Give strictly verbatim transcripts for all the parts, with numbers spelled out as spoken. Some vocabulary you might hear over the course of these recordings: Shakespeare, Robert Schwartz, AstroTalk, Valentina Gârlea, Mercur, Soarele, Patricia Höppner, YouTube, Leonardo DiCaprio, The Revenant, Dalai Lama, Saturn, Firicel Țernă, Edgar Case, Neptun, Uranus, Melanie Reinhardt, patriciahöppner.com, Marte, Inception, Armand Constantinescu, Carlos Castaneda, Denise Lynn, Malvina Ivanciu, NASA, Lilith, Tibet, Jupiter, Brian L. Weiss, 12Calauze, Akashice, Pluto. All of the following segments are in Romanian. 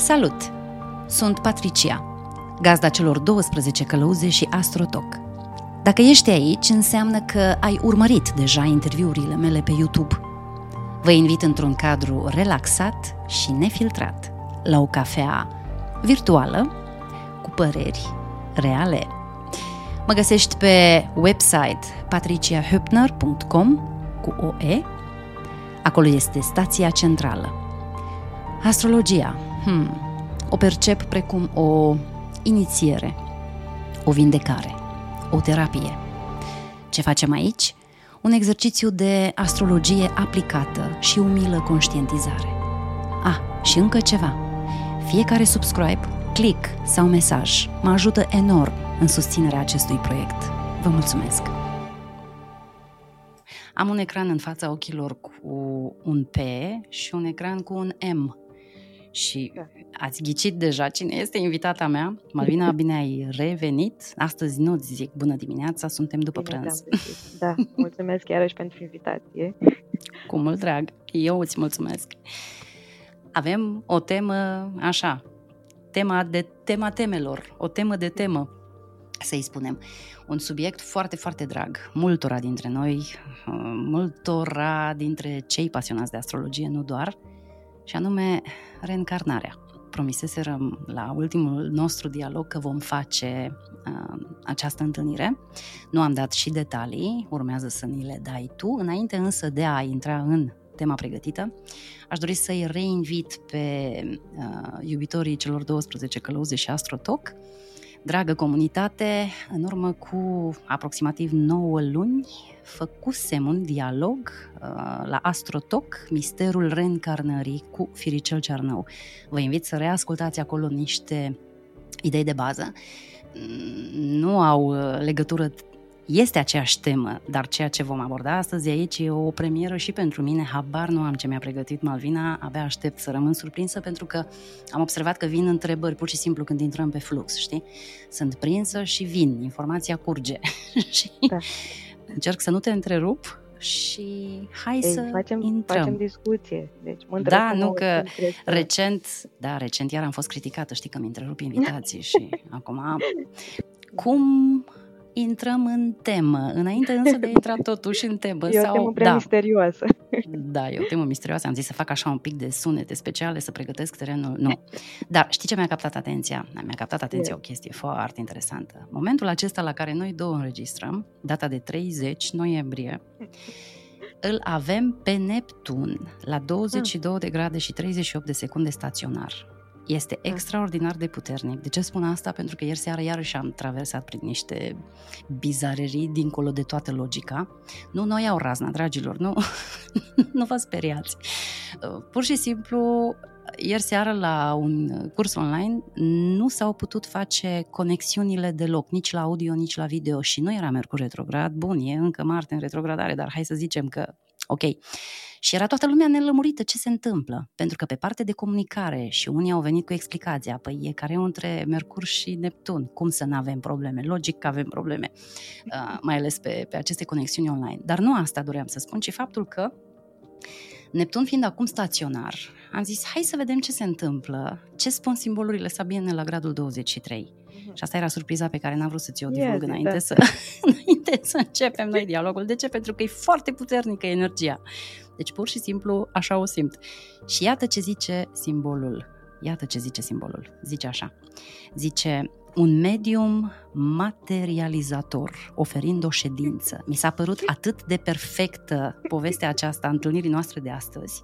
Salut! Sunt Patricia, gazda celor douăsprezece călăuze și AstroTalk. Dacă ești aici, înseamnă că ai urmărit deja interviurile mele pe YouTube. Vă invit într-un cadru relaxat și nefiltrat, la o cafea virtuală, cu păreri reale. Mă găsești pe website patricia höppner punct com cu o e. Acolo este stația centrală. Astrologia, hmm, o percep precum o inițiere, o vindecare, o terapie. Ce facem aici? Un exercițiu de astrologie aplicată și umilă conștientizare. Ah, și încă ceva. Fiecare subscribe, click sau mesaj mă ajută enorm în susținerea acestui proiect. Vă mulțumesc! Am un ecran în fața ochilor cu un P și un ecran cu un M. Și ați ghicit deja cine este invitata mea. Malvina, bine ai revenit. Astăzi nu ți zic bună dimineața, suntem după bine prânz. Da, mulțumesc chiar și pentru invitație. Cu mult drag, eu îți mulțumesc. Avem o temă așa, tema de tema temelor, o temă de temă, să-i spunem. Un subiect foarte, foarte drag multora dintre noi, multora dintre cei pasionați de astrologie, nu doar, și anume reîncarnarea. Promiseserăm la ultimul nostru dialog că vom face uh, această întâlnire. Nu am dat și detalii, urmează să ni le dai tu. Înainte însă de a intra în tema pregătită, aș dori să-i reinvit pe uh, iubitorii celor douăsprezece călăuze și AstroTalk. Dragă comunitate, în urmă cu aproximativ nouă luni făcusem un dialog uh, la AstroTalk, Misterul reîncarnării cu Firicel Țernă. Vă invit să reascultați acolo niște idei de bază. Nu au legătură, este aceeași temă, dar ceea ce vom aborda astăzi aici e o premieră și pentru mine, habar nu am ce mi-a pregătit Malvina, abia aștept să rămân surprinsă pentru că am observat că vin întrebări pur și simplu când intrăm pe flux, știi? Sunt prinsă și vin, informația curge și da. Încerc să nu te întrerup și hai Ei, să facem, intrăm. Facem discuție. Deci, mă da, nu că recent, da, recent iar am fost criticată, știi că mi întrerup invitații și acum cum... Intrăm în temă, înainte însă de a intra totuși în temă. E o temă prea da. misterioasă. Da, e o temă misterioasă, am zis să fac așa un pic de sunete speciale, să pregătesc terenul, nu. Dar știi ce mi-a captat atenția? Mi-a captat atenția o chestie foarte interesantă. Momentul acesta la care noi două înregistrăm, data de treizeci noiembrie, îl avem pe Neptun la douăzeci și două de grade și treizeci și opt de secunde staționar. Este extraordinar de puternic. De ce spun asta? Pentru că ieri seara iarăși am traversat prin niște bizarerii dincolo de toată logica. Nu, noi iau razna, dragilor, nu, nu vă speriați. Pur și simplu, ieri seara la un curs online nu s-au putut face conexiunile deloc, nici la audio, nici la video și nu era Mercur retrograd. Bun, e încă Marte în retrogradare, dar hai să zicem că ok. Și era toată lumea nelămurită ce se întâmplă, pentru că pe partea de comunicare și unii au venit cu explicația, păi e careu între Mercur și Neptun, cum să n-avem probleme? Logic că avem probleme, uh, mai ales pe, pe aceste conexiuni online. Dar nu asta doream să spun, ci faptul că Neptun fiind acum staționar, am zis hai să vedem ce se întâmplă, ce spun simbolurile sabiene la gradul douăzeci și trei. Și asta era surpriza pe care n-am vrut să ți-o divulg yes, înainte, da. să, înainte să începem noi dialogul. De ce? Pentru că e foarte puternică energia. Deci pur și simplu așa o simt. Și iată ce zice simbolul. Iată ce zice simbolul. Zice așa. Zice un medium materializator oferind o ședință. Mi s-a părut atât de perfectă povestea aceasta a întâlnirii noastre de astăzi.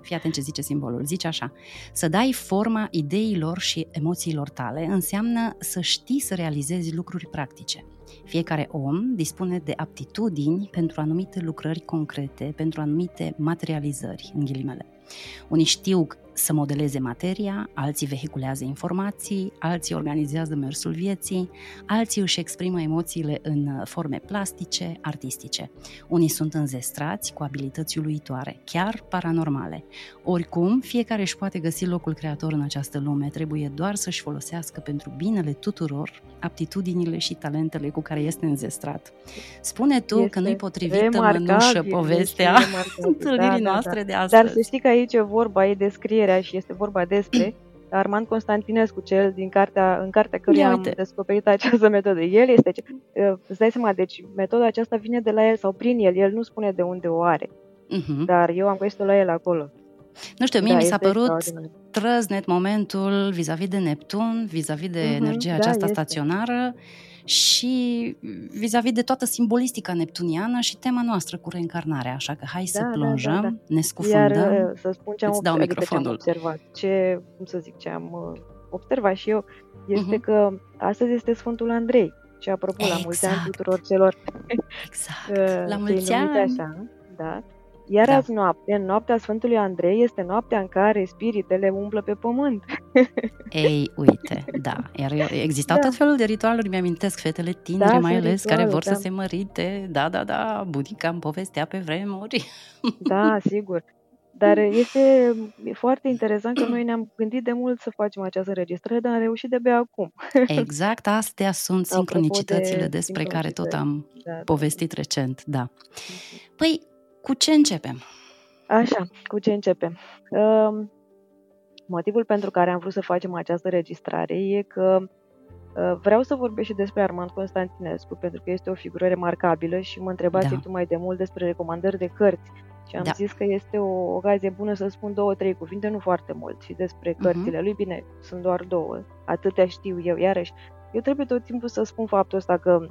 Fii atent ce zice simbolul, zice așa: să dai forma ideilor și emoțiilor tale înseamnă să știi să realizezi lucruri practice. Fiecare om dispune de aptitudini pentru anumite lucrări concrete, pentru anumite materializări, în ghilimele. Unii știu să modeleze materia, alții vehiculează informații, alții organizează mersul vieții, alții își exprimă emoțiile în forme plastice, artistice. Unii sunt înzestrați cu abilități uluitoare, chiar paranormale. Oricum, fiecare își poate găsi locul creator în această lume, trebuie doar să-și folosească pentru binele tuturor aptitudinile și talentele cu care este înzestrat. Spune tu este că nu-i potrivită mănușă povestea întâlnirii da, da, noastre da. de astăzi. Dar să știi că aici e vorba, e descrierea și este vorba despre Armand Constantinescu, cel din cartea, în cartea căruia am descoperit această metodă. El este, uh, îți dai seama, deci metoda aceasta vine de la el sau prin el, el nu spune de unde o are, uh-huh. dar eu am găsit-o la el acolo. Nu știu, mie da, mi s-a părut trăznet momentul vis-a-vis de Neptun, vis-a-vis de uh-huh, energia da, aceasta este. Staționară și vis-a-vis de toată simbolistica neptuniană și tema noastră cu reîncarnarea, așa că hai da, să plonjăm, da, da, da. Ne scufundăm. Iar să spun ce am, observ, adică ce am observat, ce, cum să zic, ce am observat și eu, este uh-huh. că astăzi este Sfântul Andrei și apropo, exact. La mulți ani tuturor celor exact. La mulți ani. Așa, da. Iar da. Azi noapte, noaptea Sfântului Andrei, este noaptea în care spiritele umblă pe pământ. Ei, uite, da. Iar existau da. Tot felul de ritualuri, mi-amintesc, fetele tinere da, mai ales, ritualul, care vor da. Să se mărite. Da, da, da, bunica îmi povestea pe vremuri. Da, sigur. Dar este foarte interesant că noi ne-am gândit de mult să facem această înregistrare, dar am reușit de abia acum. Exact, astea sunt sincronicitățile de despre care tot am da, povestit da. Recent, da. Păi, cu ce începem? Așa, cu ce începem? Uh, motivul pentru care am vrut să facem această registrare e că uh, vreau să vorbesc și despre Armand Constantinescu, pentru că este o figură remarcabilă și mă întrebați da. Tu mai de mult despre recomandări de cărți. Și am da. Zis că este o ocazie bună să spun două, trei cuvinte, nu foarte mult, și despre cărțile uh-huh. lui. Bine, sunt doar două, atâtea știu eu, iarăși. Eu trebuie tot timpul să spun faptul ăsta că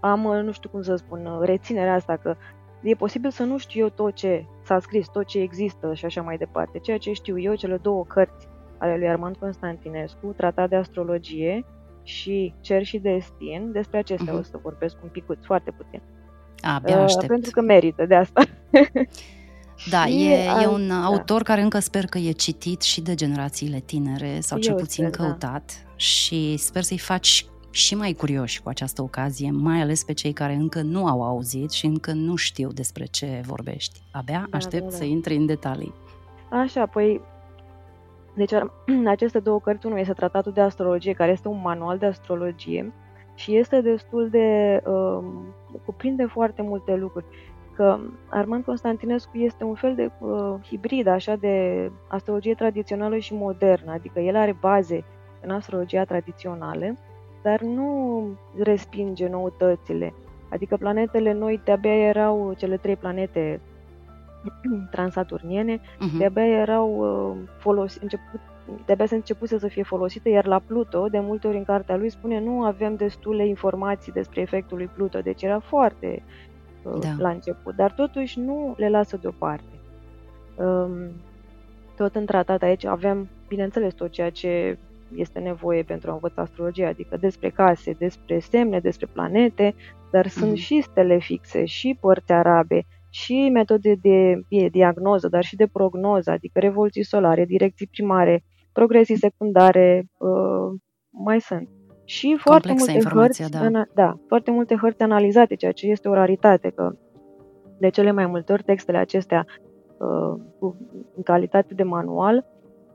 am, nu știu cum să spun, reținerea asta că e posibil să nu știu eu tot ce s-a scris, tot ce există și așa mai departe. Ceea ce știu eu, cele două cărți ale lui Armand Constantinescu, Tratat de astrologie și Cer și destin, despre acestea uh-huh. o să vorbesc un picuț, foarte puțin. Abia aștept. Uh, pentru că merită de asta. Da, e, e un da. Autor care încă sper că e citit și de generațiile tinere, sau cel eu puțin sper, căutat, da. Și sper să-i faci și mai curioși cu această ocazie, mai ales pe cei care încă nu au auzit și încă nu știu despre ce vorbești. Abia da, aștept da, da. Să intri în detalii. Așa, păi, deci aceste două cărți, unul este Tratatul de astrologie, care este un manual de astrologie și este destul de, uh, cuprinde foarte multe lucruri, că Armand Constantinescu este un fel de uh, hibrid, așa, de astrologie tradițională și modernă, adică el are baze în astrologia tradițională, dar nu respinge noutățile. Adică planetele noi de-abia erau, cele trei planete transaturniene, uh-huh. de-abia erau folosite, început, de-abia se începuse să fie folosite, iar la Pluto, de multe ori în cartea lui, spune nu avem destule informații despre efectul lui Pluto, deci era foarte da. La început, dar totuși nu le lasă deoparte. Tot în tratat aici avem, bineînțeles, tot ceea ce este nevoie pentru a învăța astrologia, adică despre case, despre semne, despre planete, dar sunt mm-hmm. și stele fixe, și părți arabe, și metode de e, diagnoză, dar și de prognoză, adică revoluții solare, direcții primare, progresii secundare, uh, mai sunt. Și foarte multe, hărți, da. Ana, da, foarte multe hărți analizate, ceea ce este o raritate, că de cele mai multe ori textele acestea uh, cu, în calitate de manual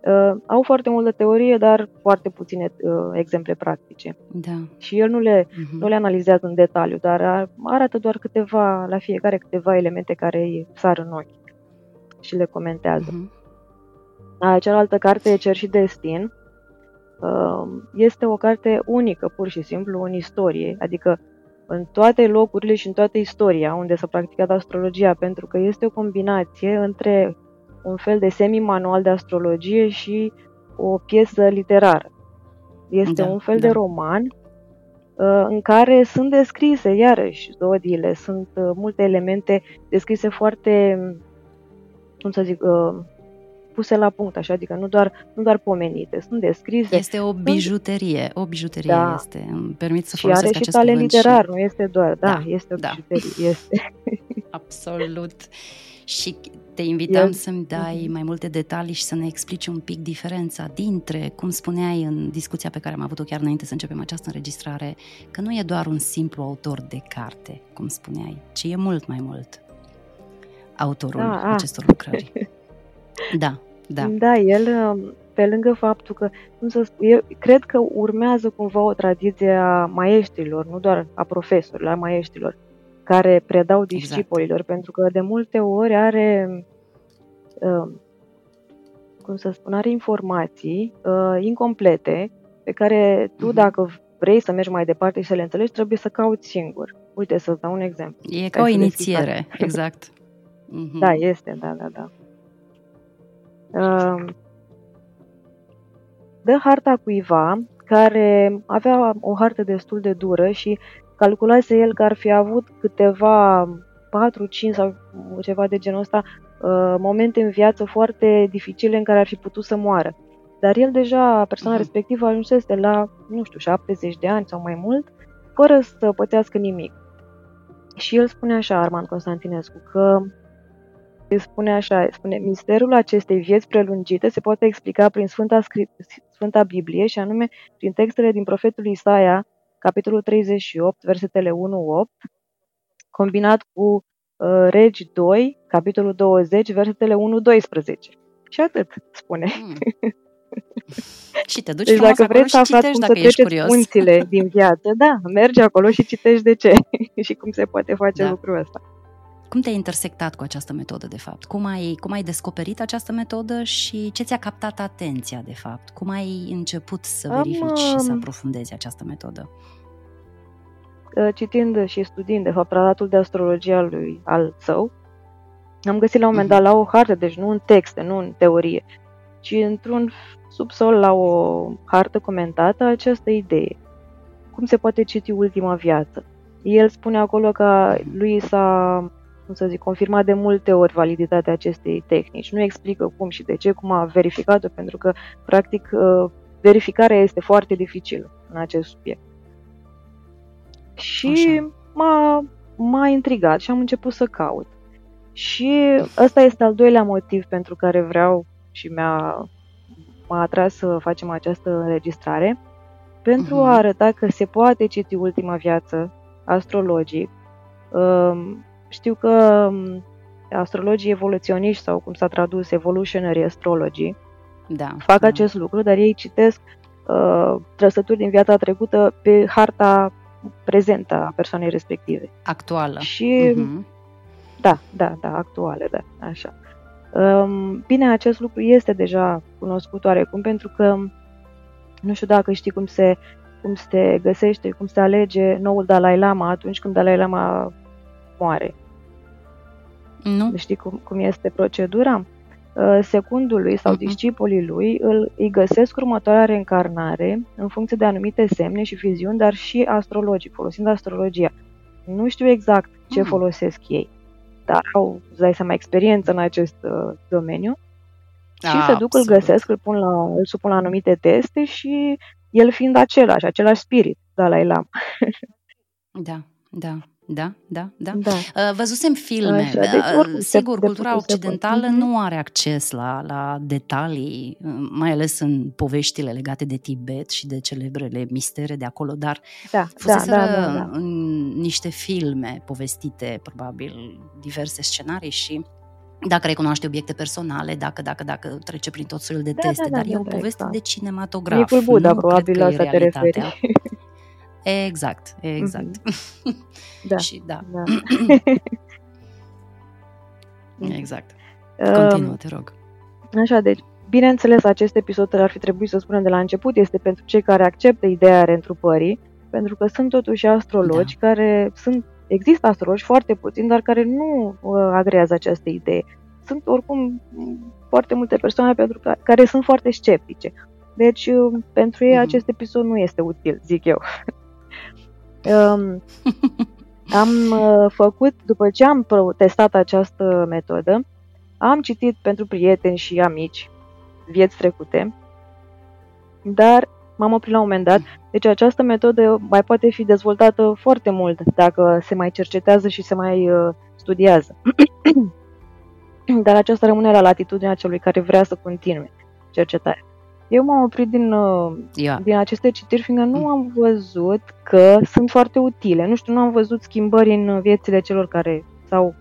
Uh, au foarte multă teorie, dar foarte puține uh, exemple practice. Da. Și el nu le, uh-huh. nu le analizează în detaliu, dar ar, arată doar câteva, la fiecare câteva elemente care îi sar în ochi și le comentează. Uh-huh. Cealaltă carte, Cer și destin, uh, este o carte unică, pur și simplu, în istorie, adică în toate locurile și în toată istoria unde s-a practicat astrologia, pentru că este o combinație între un fel de semi-manual de astrologie și o piesă literară. Este da, un fel da. De roman uh, în care sunt descrise, iarăși, zodiile, sunt uh, multe elemente descrise foarte, cum să zic, uh, puse la punct, așa, adică nu doar, nu doar pomenite, sunt descrise. Este o bijuterie, o bijuterie da. Este, îmi permit să folosesc acest cuvânt. Și are și tale literar, și... nu este doar, da, da este o da. Bijuterie, este. Absolut. Și te invitam yes. să-mi dai mai multe detalii și să ne explici un pic diferența dintre, cum spuneai în discuția pe care am avut-o chiar înainte să începem această înregistrare, că nu e doar un simplu autor de carte, cum spuneai, ci e mult mai mult autorul da, acestor lucrări. Da, da. Da, el, pe lângă faptul că, cum să spun, eu cred că urmează cumva o tradiție a maestrilor, nu doar a profesorilor, a maestrilor, care predau discipolilor, exact. Pentru că de multe ori are, cum să spun, are informații uh, incomplete pe care tu, dacă vrei să mergi mai departe și să le înțelegi, trebuie să cauți singur. Uite, să-ți dau un exemplu. E ca o inițiere, exact. Mm-hmm. Da, este, da, da, da. Uh, dă harta cuiva care avea o hartă destul de dură și calculase el că ar fi avut câteva patru, cinci sau ceva de genul ăsta uh, momente în viață foarte dificile în care ar fi putut să moară. Dar el deja, persoana respectivă, ajunsese la, nu știu, șaptezeci de ani sau mai mult, fără să pățească nimic. Și el spune așa, Armand Constantinescu, că spune așa, spune, misterul acestei vieți prelungite se poate explica prin Sfânta, Scri- Sfânta Biblie și anume prin textele din profetul Isaia, capitolul treizeci și opt, versetele unu opt, combinat cu uh, Regi doi, capitolul douăzeci, versetele unu doisprezece. Și atât, spune. Mm. Și te duci deci frumos dacă vrei să aflați cum să treceți punțile din viață, da, mergi acolo și citești de ce și cum se poate face da. lucrul ăsta. Cum te-ai intersectat cu această metodă, de fapt? Cum ai, cum ai descoperit această metodă și ce ți-a captat atenția, de fapt? Cum ai început să verifici Am, și să aprofundezi această metodă? Citind și studiind, de fapt, tratatul de astrologie al lui, al său, am găsit la un moment dat la o hartă, deci nu în texte, nu în teorie, ci într-un subsol la o hartă comentată această idee. Cum se poate citi ultima viață? El spune acolo că lui s-a, cum să zic, confirmat de multe ori validitatea acestei tehnici. Nu explică cum și de ce, cum a verificat-o, pentru că, practic, verificarea este foarte dificilă în acest subiect. Și m-a, m-a intrigat și am început să caut. Și ăsta este al doilea motiv pentru care vreau și mi-a, m-a atras să facem această înregistrare, pentru uh-huh. a arăta că se poate citi ultima viață astrologic. Știu că astrologii evoluționiști, sau cum s-a tradus, evolutionary astrologii, da, fac da. acest lucru, dar ei citesc uh, trăsături din viața trecută pe harta prezentă a persoanei respective. Actuală. Și, uh-huh. Da, da, da, actuală, da, așa. Um, bine, acest lucru este deja cunoscut oarecum, pentru că nu știu dacă știi cum se... cum se găsește, cum se alege noul Dalai Lama atunci când Dalai Lama moare. Nu. Știi cum, cum este procedura? Secundul lui sau discipolii lui îl, îi găsesc următoarea reîncarnare în funcție de anumite semne și viziuni, dar și astrologic, folosind astrologia. Nu știu exact ce mm. folosesc ei, dar au, îți dai seama, experiență în acest uh, domeniu. Da, și se duc, absolut. Îl găsesc, îl, pun la, îl supun la anumite teste și el fiind același, același spirit, Dalai Lama. Da, da, da, da, da. da. Văzusem filme. Așa, deci sigur, cultura occidentală nu are acces la, la detalii, mai ales în poveștile legate de Tibet și de celebrele mistere de acolo, dar da, fuseseră da, da, da, da. niște filme povestite, probabil, diverse scenarii și dacă recunoaște obiecte personale, dacă, dacă, dacă trece prin tot soiul de da, teste, da, da, dar da, e o poveste exact. de cinematograf. Nicul Buda, nu probabil la asta te referi. Exact, exact. Mm-hmm. Da. Și da. da. Exact. Continuă, te rog. Așa, deci, bineînțeles, acest episod ar fi trebuit să spunem de la început, este pentru cei care acceptă ideea reîntrupării, pentru că sunt totuși astrologi da. care sunt Există astrologi foarte puțini, dar care nu uh, agrează această idee. Sunt oricum foarte multe persoane pentru că, care sunt foarte sceptice. Deci, uh, pentru ei mm-hmm. acest episod nu este util, zic eu. um, am uh, făcut, după ce am testat această metodă, am citit pentru prieteni și amici vieți trecute, dar m-am oprit la un moment dat. Deci această metodă mai poate fi dezvoltată foarte mult dacă se mai cercetează și se mai uh, studiază. Dar aceasta rămâne la latitudinea celui care vrea să continue cercetarea. Eu m-am oprit din, uh, yeah. din aceste citiri, fiindcă nu am văzut că sunt foarte utile. Nu știu, nu am văzut schimbări în viețile celor care sau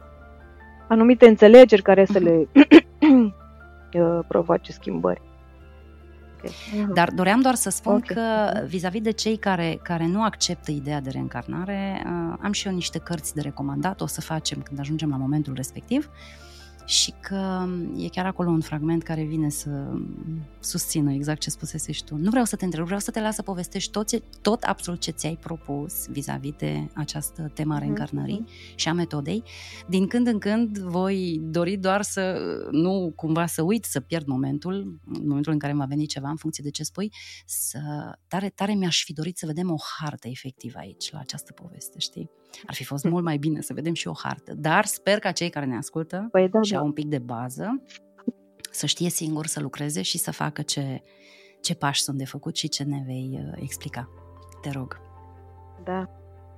anumite înțelegeri care să le uh, provoace schimbări. Dar doream doar să spun okay. că vis-a-vis de cei care, care nu acceptă ideea de reîncarnare, am și eu niște cărți de recomandat, o să facem când ajungem la momentul respectiv, și că e chiar acolo un fragment care vine să susțină exact ce spusese și tu. Nu vreau să te întrerup, vreau să te las să povestești tot, ce, tot absolut ce ți-ai propus vis-a-vis de această temă a reîncarnării mm-hmm. și a metodei. Din când în când voi dori doar să nu cumva să uit, să pierd momentul, momentul în care va veni ceva în funcție de ce spui, să tare, tare mi-aș fi dorit să vedem o hartă efectivă aici la această poveste, știi? Ar fi fost mult mai bine să vedem și o hartă, dar sper ca cei care ne ascultă păi, da, și da. au un pic de bază să știe singur să lucreze și să facă ce, ce pași sunt de făcut și ce ne vei explica. Te rog. Da.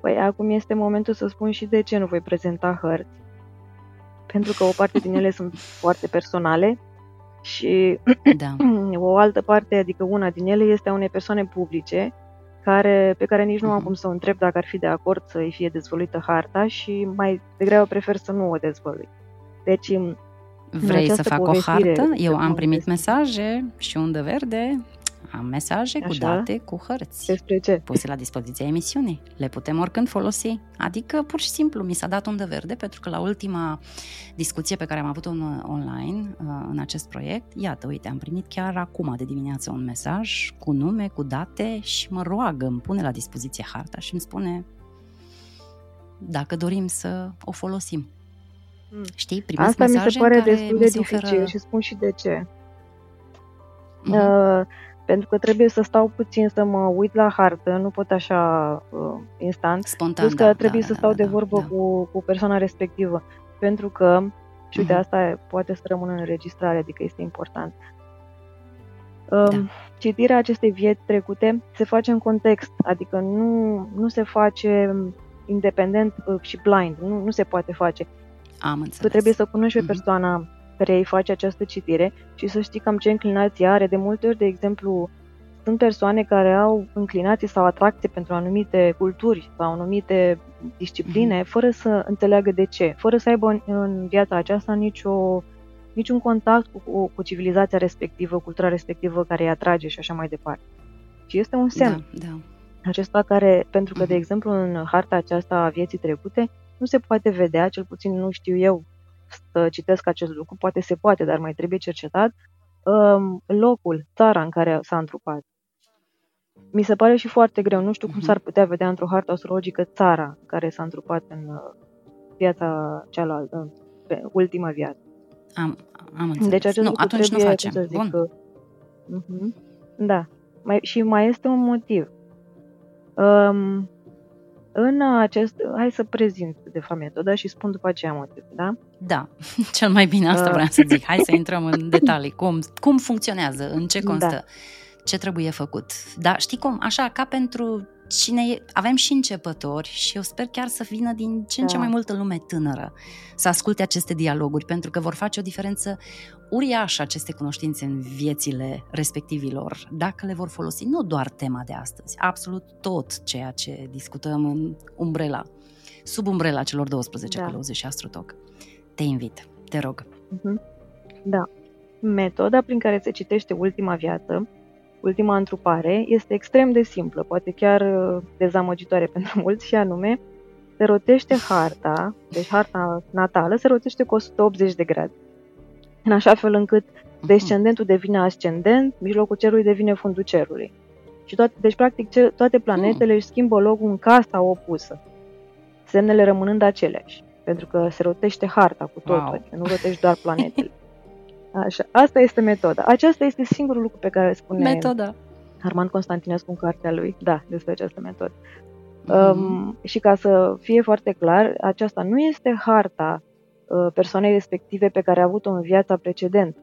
Păi acum este momentul să spun și de ce nu voi prezenta hărți. Pentru că o parte din ele sunt foarte personale și da. o altă parte, adică una din ele, este a unei persoane publice care, pe care nici nu am cum să o întreb dacă ar fi de acord să îi fie dezvăluită harta și mai degrabă prefer să nu o dezvălui. Deci, vrei să fac o hartă? Eu am primit des... mesaje și undă verde, am mesaje Așa? cu date, cu hărți. Despre ce? Puse la dispoziția emisiunii. Le putem oricând folosi. Adică, pur și simplu, mi s-a dat undă verde, pentru că la ultima discuție pe care am avut-o online în acest proiect, iată, uite, am primit chiar acum de dimineață un mesaj cu nume, cu date și mă roagă, îmi pune la dispoziție harta și îmi spune dacă dorim să o folosim. Mm. Știi, primesc Asta mesaje mi se pare destul de dificil oferă... și spun și de ce. Mm. Uh, pentru că trebuie să stau puțin să mă uit la hartă, nu pot așa uh, instant. Spontan, plus că da, trebuie da, să stau da, de da, vorbă da. Cu, cu persoana respectivă. Pentru că, și uite, mm. asta poate să rămână în înregistrare, adică este important. Uh, da. Citirea acestei vieți trecute se face în context, adică nu, nu se face independent și blind, nu, nu se poate face. Am înțeles. Tu trebuie să cunoști pe persoana mm-hmm. care îi face această citire și să știi cam ce înclinație are. De multe ori, de exemplu, sunt persoane care au înclinații sau atracție pentru anumite culturi sau anumite discipline, mm-hmm. fără să înțeleagă de ce, fără să aibă în, în viața aceasta nicio, niciun contact cu, cu, cu civilizația respectivă, cultura respectivă care îi atrage și așa mai departe. Și este un semn. Da, da. Acesta care, pentru că, mm-hmm. de exemplu, în harta aceasta a vieții trecute, nu se poate vedea, cel puțin nu știu eu să citesc acest lucru, poate se poate, dar mai trebuie cercetat, locul, țara în care s-a întrupat. Mi se pare și foarte greu, nu știu cum s-ar putea vedea într-o hartă astrologică țara care s-a întrupat în viața cealaltă, în ultima viață. Am, am înțeles. Deci acest nu, lucru atunci trebuie, nu facem. Să zic, Bun. Uh-huh. Da. Mai, și mai este un motiv. Um, În acest, hai să prezint de fapt metoda și spun după aceea motiv, da? Da, cel mai bine asta vreau să zic. Hai să intrăm în detalii. Cum, cum funcționează, în ce constă, da. Ce trebuie făcut. Dar știi cum, așa, ca pentru cine e, avem și începători și eu sper chiar să vină din ce în ce mai multă lume tânără să asculte aceste dialoguri, pentru că vor face o diferență uriașă aceste cunoștințe în viețile respectivilor, dacă le vor folosi nu doar tema de astăzi, absolut tot ceea ce discutăm în umbrela, sub umbrela celor douăsprezece da. Călăuze și AstroTalk. Te invit, te rog. Da. Metoda prin care se citește ultima viață, ultima întrupare, este extrem de simplă, poate chiar dezamăgitoare pentru mulți, și anume se rotește harta, deci harta natală se rotește cu o sută optzeci de grade. În așa fel încât descendentul devine ascendent, mijlocul cerului devine fundul cerului. Și toate, deci practic toate planetele își schimbă locul în casa opusă, semnele rămânând aceleași, pentru că se rotește harta cu totul, wow. adică nu rotești doar planetele. Așa, asta este metoda. Aceasta este singurul lucru pe care spune metoda. Armand Constantinescu în cartea lui, da, despre această metodă. Mm-hmm. Um, și ca să fie foarte clar, aceasta nu este harta uh, persoanei respective pe care a avut-o în viața precedentă.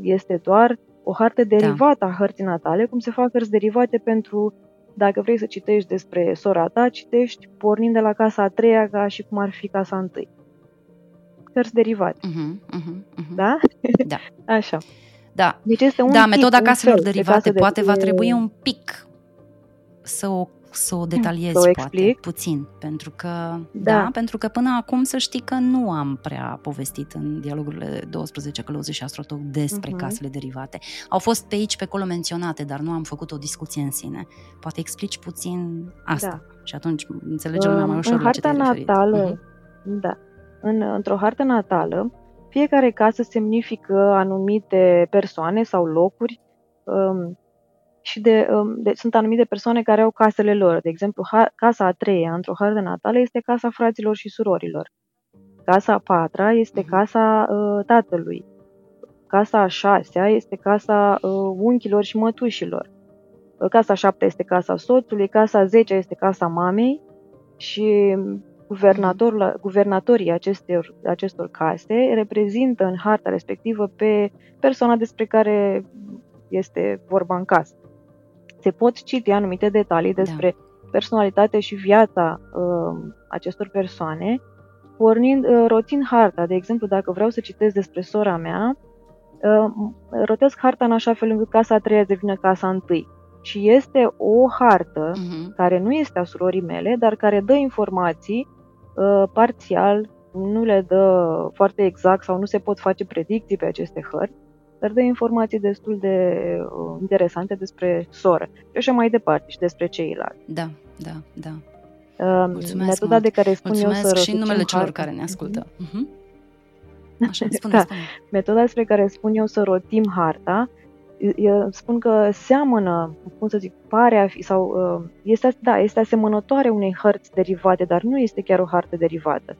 Este doar o hartă derivată da. A hărții natale, cum se fac hărți derivate pentru, dacă vrei să citești despre sora ta, citești pornind de la casa a treia, ca și cum ar fi casa a întâi. Hărți derivate. Uh-huh, uh-huh, uh-huh. Da? Da. Așa. Da, deci este un da tip, metoda caselor derivate de poate de... va trebui un pic să o, să o detaliez, să o poate, puțin. Pentru că, da. Da, pentru că până acum să știi că nu am prea povestit în dialogurile douăsprezece călăuze și AstroTalk despre uh-huh. casele derivate. Au fost pe aici, pe acolo menționate, dar nu am făcut o discuție în sine. Poate explici puțin asta. Da. Și atunci înțelegem uh, mai ușor la ce te referi. În harta natală, uh-huh. da. În, într-o hartă natală, Fiecare casă semnifică anumite persoane sau locuri um, și de, um, de, sunt anumite persoane care au casele lor. De exemplu, ha- casa a treia într-o hartă natală este casa fraților și surorilor. Casa a patra este casa uh, tatălui. Casa a șasea este casa uh, unchilor și mătușilor. Casa a șaptea este casa soțului, casa a zecea este casa mamei și guvernatorii acestor, acestor case reprezintă în harta respectivă pe persoana despre care este vorba în casă. Se pot citi anumite detalii despre da. personalitatea și viața uh, acestor persoane, pornind, uh, rotind harta. De exemplu, dacă vreau să citesc despre sora mea, uh, rotesc harta în așa fel încât casa a treia devine casa întâi. Și este o hartă uh-huh. care nu este a surorii mele, dar care dă informații uh, parțial, nu le dă foarte exact sau nu se pot face predicții pe aceste hărți, dar dă informații destul de uh, interesante despre soră și așa mai departe și despre ceilalți. Da, da, da. Uh, Mulțumesc metoda mult. De care spun Mulțumesc eu să și în numele celor hartă. Care ne ascultă. Uh-huh. Așa, spune, da. spune. Metoda despre care spun eu să rotim harta, spun că seamănă, cum să zic, pare a fi, sau este, da, este asemănătoare unei hărți derivate, dar nu este chiar o hartă derivată.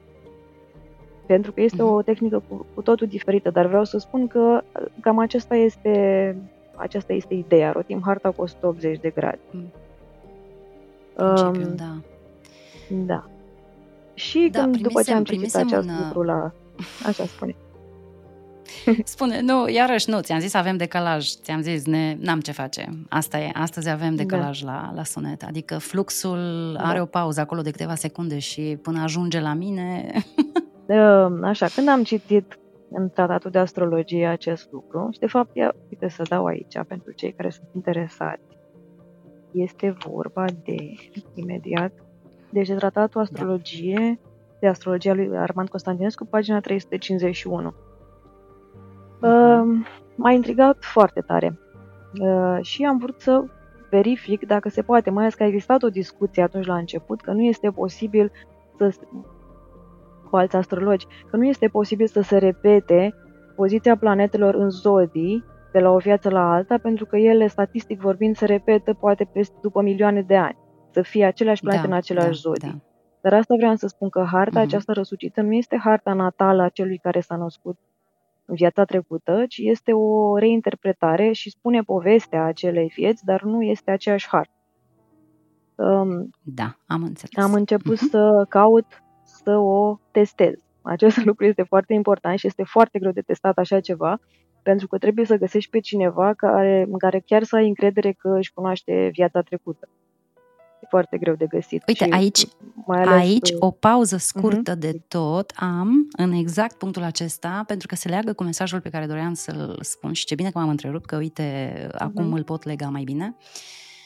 Pentru că este o tehnică cu, cu totul diferită, dar vreau să spun că cam aceasta este, aceasta este ideea. Rotim harta cu o sută optzeci de grade. Începem, um, da. Da. Și da, când, după ce am citit acest un... lucru la... Așa spune. Spune, nu, iarăși nu, ți-am zis avem decalaj, ți-am zis, ne, n-am ce face, asta e, astăzi avem decalaj da. la, la sunet, adică fluxul da. are o pauză acolo de câteva secunde și până ajunge la mine. Așa, când am citit în tratatul de astrologie acest lucru, și de fapt, ia, uite să dau aici pentru cei care sunt interesați, este vorba de, imediat, deci de tratatul astrologie, da. de astrologia lui Armand Constantinescu, pagina trei sute cincizeci și unu. Uh, m-a intrigat foarte tare uh, și am vrut să verific dacă se poate, mai ales că a existat o discuție atunci la început, că nu este posibil să, cu alți astrologi, că nu este posibil să se repete poziția planetelor în zodii de la o viață la alta, pentru că ele, statistic vorbind, se repetă poate peste, după milioane de ani, să fie aceleași planete da, în același da, zodii. Da. Dar asta vreau să spun că harta mm-hmm. aceasta răsucită nu este harta natală a celui care s-a născut în viața trecută, ci este o reinterpretare și spune povestea acelei vieți, dar nu este aceeași hartă. Um, da, am înțeles. Am început uh-huh. să caut să o testez. Acest lucru este foarte important și este foarte greu de testat așa ceva, pentru că trebuie să găsești pe cineva care, în care chiar să ai încredere că își cunoaște viața trecută. E foarte greu de găsit. Uite, și aici, aici că... o pauză scurtă uh-huh. de tot am în exact punctul acesta, pentru că se leagă cu mesajul pe care doream să-l spun și ce bine că m-am întrerupt, că uite, uh-huh. acum îl pot lega mai bine.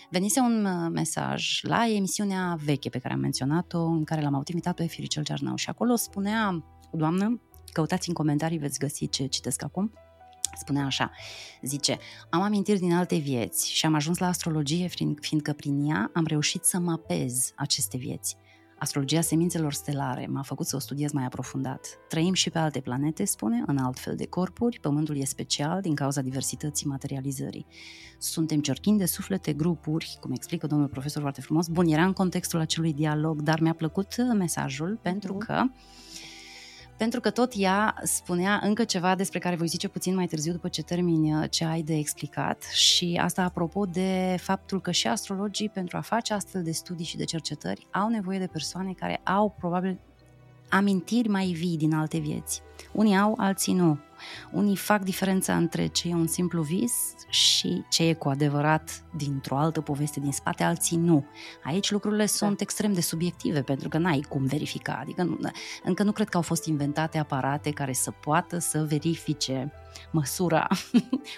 Venise un mesaj la emisiunea veche pe care am menționat-o, în care l-am autivitat pe Firicel Țernă și acolo spunea, doamnă, căutați în comentarii, veți găsi ce citesc acum. Spunea așa, zice, am amintiri din alte vieți și am ajuns la astrologie fiindcă prin ea am reușit să mapez aceste vieți. Astrologia semințelor stelare m-a făcut să o studiez mai aprofundat. Trăim și pe alte planete, spune, în altfel de corpuri, pământul e special din cauza diversității materializării. Suntem ciorchini de suflete, grupuri, cum explică domnul profesor foarte frumos. Bun, era în contextul acelui dialog, dar mi-a plăcut mesajul pentru că Pentru că tot ea spunea încă ceva despre care voi zice puțin mai târziu după ce termin ce ai de explicat și asta apropo de faptul că și astrologii pentru a face astfel de studii și de cercetări au nevoie de persoane care au probabil amintiri mai vii din alte vieți. Unii au, alții nu. Unii fac diferența între ce e un simplu vis și ce e cu adevărat dintr-o altă poveste din spate, alții nu. Aici lucrurile sunt extrem de subiective pentru că n-ai cum verifica, adică nu, încă nu cred că au fost inventate aparate care să poată să verifice măsura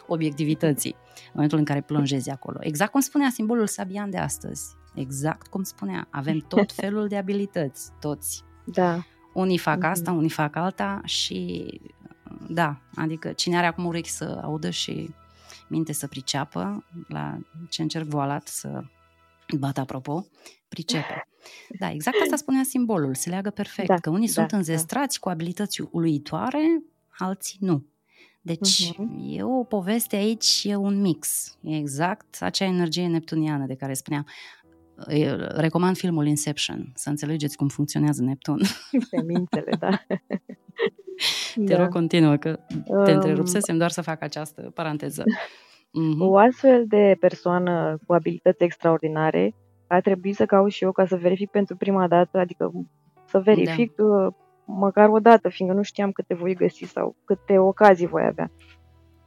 obiectivității în momentul în care plonjezi acolo. Exact cum spunea simbolul sabian de astăzi, exact cum spunea, avem tot felul de abilități, toți. Da. Unii fac asta, unii fac alta și da, adică cine are acum urechi să audă și minte să priceapă la ce încerc voalat să bat apropo, pricepe. Da, exact asta spunea simbolul, se leagă perfect, da, că unii da, sunt înzestrați da. cu abilități uluitoare, alții nu. Deci uh-huh. e o poveste aici, e un mix. E exact acea energie neptuniană de care spuneam. Eu recomand filmul Inception, să înțelegeți cum funcționează Neptun. Semintele, da. Te rog, continuă, că te întrerupsesem doar să fac această paranteză. Mm-hmm. O astfel de persoană cu abilități extraordinare a trebuit să caut și eu ca să verific pentru prima dată, adică să verific da. măcar o dată, fiindcă nu știam câte voi găsi sau câte ocazii voi avea.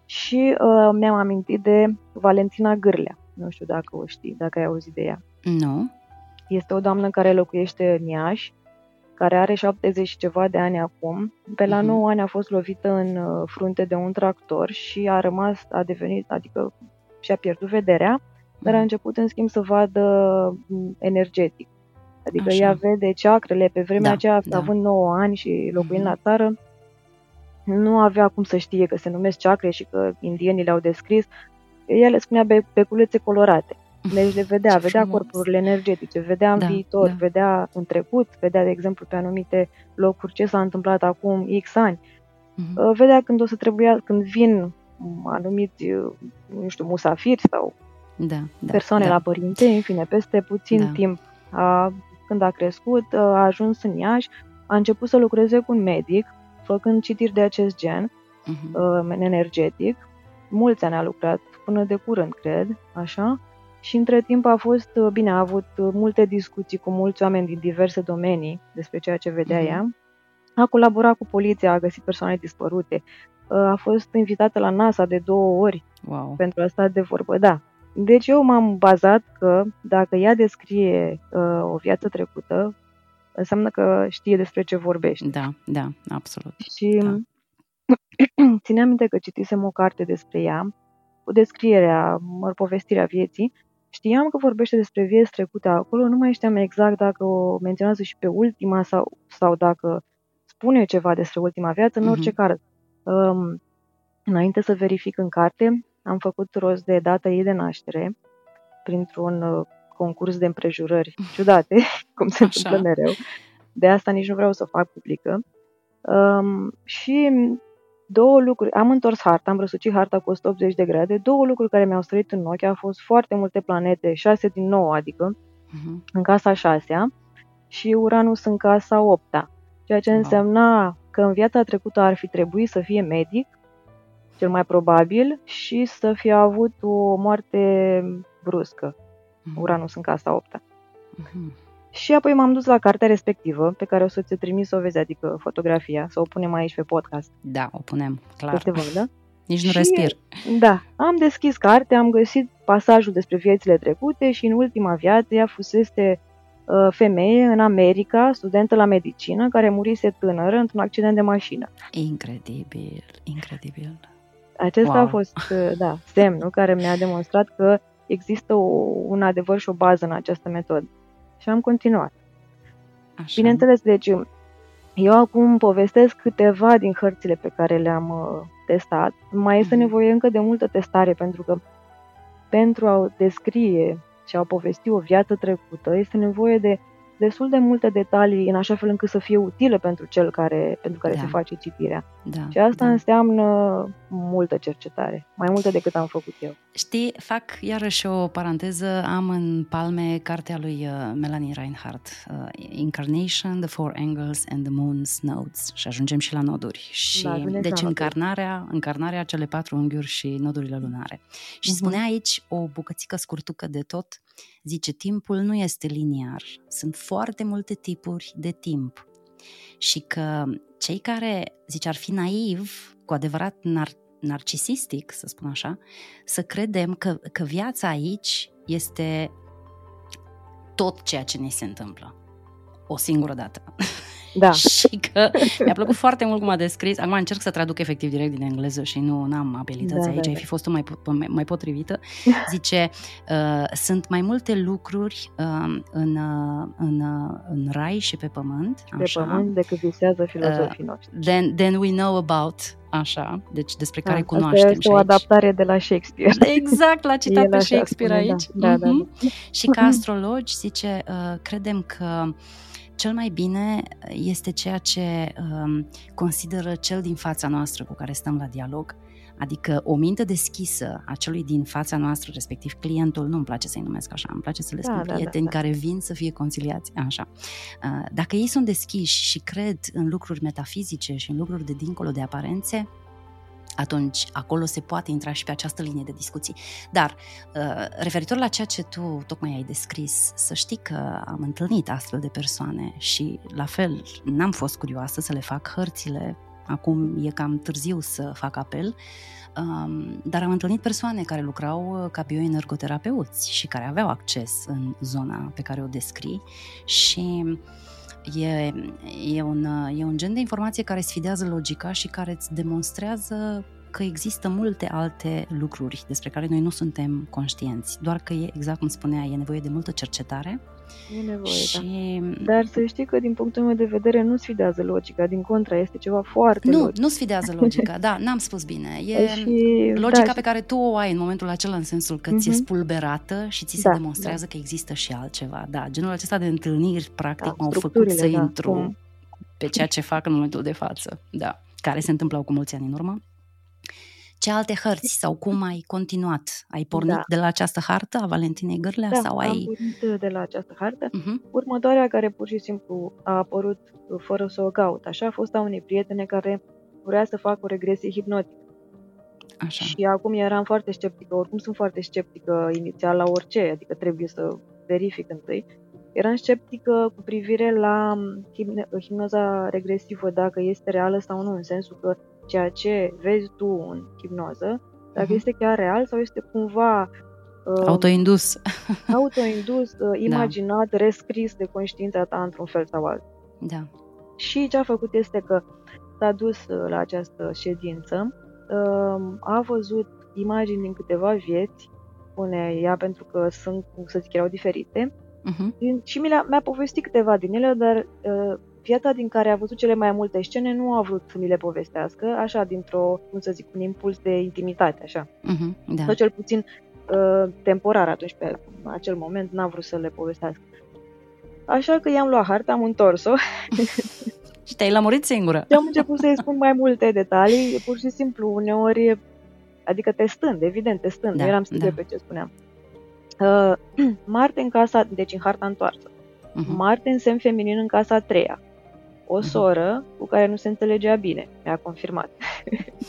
Și uh, mi-am amintit de Valentina Gârlea. Nu știu dacă o știi, dacă ai auzit de ea. Nu. Este o doamnă care locuiește în Iași, care are șaptezeci și ceva de ani acum. Pe la nouă ani a fost lovită în frunte de un tractor și a rămas, a devenit, adică și-a pierdut vederea, dar a început în schimb să vadă energetic. Adică Așa. ea vede ceacrele. Pe vremea da, aceea, da. având nouă ani și locuind mm-hmm. la țară, nu avea cum să știe că se numesc ceacre și că indienii le-au descris. Ea le spunea be- beculețe colorate. Deci le vedea, Ce vedea frumos. corpurile energetice, vedea în da, viitor, da. vedea în trecut, vedea, de exemplu, pe anumite locuri ce s-a întâmplat acum X ani. Uh-huh. Vedea când o să trebuia, când vin anumiți, nu știu, musafiri sau da, da, persoane da. la părinte, în fine, peste puțin da. timp. A, când a crescut, a ajuns în Iași, a început să lucreze cu un medic, făcând citiri de acest gen, uh-huh. energetic. Mulți ani a lucrat, până de curând, cred, așa. Și între timp a fost, bine, a avut multe discuții cu mulți oameni din diverse domenii despre ceea ce vedea mm-hmm. ea. A colaborat cu poliția, a găsit persoane dispărute, a fost invitată la NASA de două ori wow. pentru a sta de vorbă, da. Deci eu m-am bazat că dacă ea descrie uh, o viață trecută, înseamnă că știe despre ce vorbește. Da, da, absolut. Și da. țineam minte că citisem o carte despre ea, cu descrierea, povestirea vieții. Știam că vorbește despre vieți trecute acolo, nu mai știam exact dacă o menționează și pe ultima sau, sau dacă spune ceva despre ultima viață, în mm-hmm. orice caz. Um, înainte să verific în carte, am făcut rost de data ei de naștere, printr-un uh, concurs de împrejurări ciudate, cum se Așa. întâmplă mereu. De asta nici nu vreau să fac publică. Um, și... Două lucruri, am întors harta, am răsucit harta cu o sută optzeci de grade, două lucruri care mi-au sărit în ochi, au fost foarte multe planete, șase din nouă, adică, uh-huh. în casa șasea și Uranus în casa opta, ceea ce wow. însemna că în viața trecută ar fi trebuit să fie medic, cel mai probabil, și să fie avut o moarte bruscă, uh-huh. Uranus în casa opta. Uh-huh. Și apoi m-am dus la cartea respectivă, pe care o să ți-o trimis să o vezi, adică fotografia, să o punem aici pe podcast. Da, o punem, clar. Nici nu și, respir. Da, am deschis cartea, am găsit pasajul despre viețile trecute și în ultima viață ea fusese uh, femeie în America, studentă la medicină, care murise tânără într-un accident de mașină. Incredibil, incredibil. Acesta wow. a fost uh, da, semnul care mi-a demonstrat că există o, un adevăr și o bază în această metodă. Și am continuat. Așa. Bineînțeles, deci eu acum povestesc câteva din hărțile pe care le-am uh, testat. Mai este mm-hmm. nevoie încă de multă testare, pentru că pentru a descrie și a povesti o viață trecută este nevoie de destul de multe detalii, în așa fel încât să fie utilă pentru cel care, pentru care da. se face citirea. Da, și asta da. înseamnă multă cercetare, mai multă decât am făcut eu. Știi, fac iarăși o paranteză, am în palme cartea lui Melanie Reinhardt, Incarnation, The Four Angles and the Moon's Nodes, și ajungem și la noduri. Și da, deci încarnarea, încarnarea cele patru unghiuri și nodurile lunare. Și mm-hmm. spunea aici o bucățică scurtucă de tot, zice, timpul nu este liniar, sunt foarte multe tipuri de timp și că cei care, zice, ar fi naiv, cu adevărat nar- narcisistic, să spun așa, să credem că, că viața aici este tot ceea ce ne se întâmplă, o singură dată. Da. Și că mi-a plăcut foarte mult cum a descris. Acum încerc să traduc efectiv direct din engleză și nu am abilități da, aici, da, ai fi fost tu mai, mai potrivită. Zice, uh, sunt mai multe lucruri uh, în, uh, în, uh, în rai și pe pământ. Pe așa, pământ decât visează filozofii uh, noștri. Then, then we know about... Așa, deci despre care da, cunoaștem. Asta este o adaptare de la Shakespeare. Exact, l-a citat pe Shakespeare spune, aici. Da, mm-hmm. da, da, da. Și ca astrologi, zice, uh, credem că cel mai bine este ceea ce um, consideră cel din fața noastră cu care stăm la dialog, adică o minte deschisă a celui din fața noastră, respectiv clientul, nu-mi place să-i numesc așa, îmi place să le spun da, prieteni da, da, da. care vin să fie conciliați, așa. Dacă ei sunt deschiși și cred în lucruri metafizice și în lucruri de dincolo de aparențe, atunci acolo se poate intra și pe această linie de discuții. Dar, referitor la ceea ce tu tocmai ai descris, să știi că am întâlnit astfel de persoane și, la fel, n-am fost curioasă să le fac hărțile. Acum e cam târziu să fac apel, dar am întâlnit persoane care lucrau ca bioenergoterapeuți și care aveau acces în zona pe care o descrii și e, e, un, e un gen de informație care sfidează logica și care îți demonstrează că există multe alte lucruri despre care noi nu suntem conștienți, doar că e exact cum spunea, e nevoie de multă cercetare. E nevoie, și... da. Dar să știi că din punctul meu de vedere nu sfidează logica, din contra, este ceva foarte Nu, logic. nu sfidează logica, da, n-am spus bine. E și, logica da, pe și... care tu o ai în momentul acela, în sensul că uh-huh. ți-e spulberată și ți se da, demonstrează da. că există și altceva. Da, genul acesta de întâlniri practic m-au da, făcut să da, intru cum? pe ceea ce fac în momentul de față, da, care se întâmplau cu mulți ani în urmă. Ce alte hărți sau cum ai continuat? Ai pornit da. de la această hartă a Valentinei Gârlea? Da, sau ai... am pornit de la această hartă. Uh-huh. Următoarea, care pur și simplu a apărut fără să o caut, așa, a fost a unei prietene care vrea să facă o regresie hipnotică. Așa. Și acum eram foarte sceptică, oricum sunt foarte sceptică inițial la orice, adică trebuie să verific întâi. Eram sceptică cu privire la hipno- hipnoza regresivă, dacă este reală sau nu, în sensul că ceea ce vezi tu în hipnoză, dacă uh-huh. este chiar real sau este cumva uh, autoindus, autoindus uh, imaginat, da. rescris de conștiința ta într-un fel sau altul. Da. Și ce a făcut este că s-a dus uh, la această ședință, uh, a văzut imagini din câteva vieți, spune ea, pentru că sunt, cum să zic, erau diferite, uh-huh. și mi-a, mi-a povestit câteva din ele, dar... Uh, viața din care a văzut cele mai multe scene nu a vrut să mi le povestească, așa, dintr-o, cum să zic, un impuls de intimitate, așa. Uh-huh, da. Sau cel puțin uh, temporar atunci, pe acel moment, n-a vrut să le povestească. Așa că i-am luat harta, am întors-o. Și te-ai lămurit singură. Și am început să-i spun mai multe detalii, pur și simplu, uneori, adică testând, evident, testând, da, eram singură da. pe ce spuneam. Uh, Marte în casa, deci în harta întoarsă, uh-huh. Marte în semn feminin în casa a treia. O soră cu care nu se înțelegea bine, mi-a confirmat.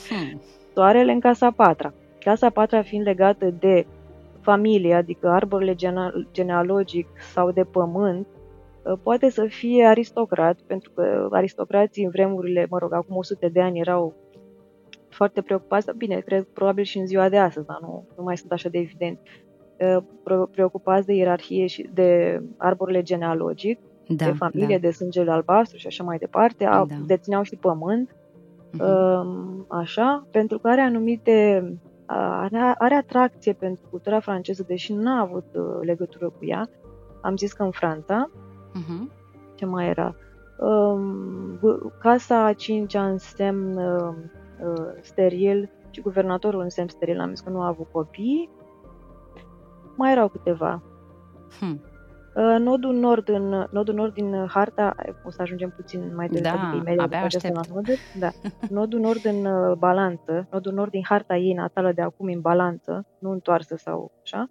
Hmm. Soarele în casa a patra. Casa a patra fiind legată de familie, adică arborele genealogic sau de pământ, poate să fie aristocrat, pentru că aristocrații în vremurile, mă rog, acum o sută de ani erau foarte preocupați, bine, cred probabil și în ziua de astăzi, dar nu, nu mai sunt așa de evident, preocupați de ierarhie și de arborele genealogic, Da, de familie, da. de sângele albastru și așa mai departe, da. dețineau și pământ, uh-huh. așa, pentru că are anumite, are, are atracție pentru cultura franceză, deși n-a avut legătură cu ea. Am zis că în Franța, uh-huh. ce mai era, casa a cincea în semn steril și guvernatorul în semn steril, am zis că nu a avut copii, mai erau câteva. Hmm. Nodul nord, în, nodul nord din harta, o să ajungem puțin mai târziu, da, adică abia aștept. Nodul, da. Nodul nord în balanță, nodul nord din harta ei natală de acum în balanță, nu întoarsă sau așa,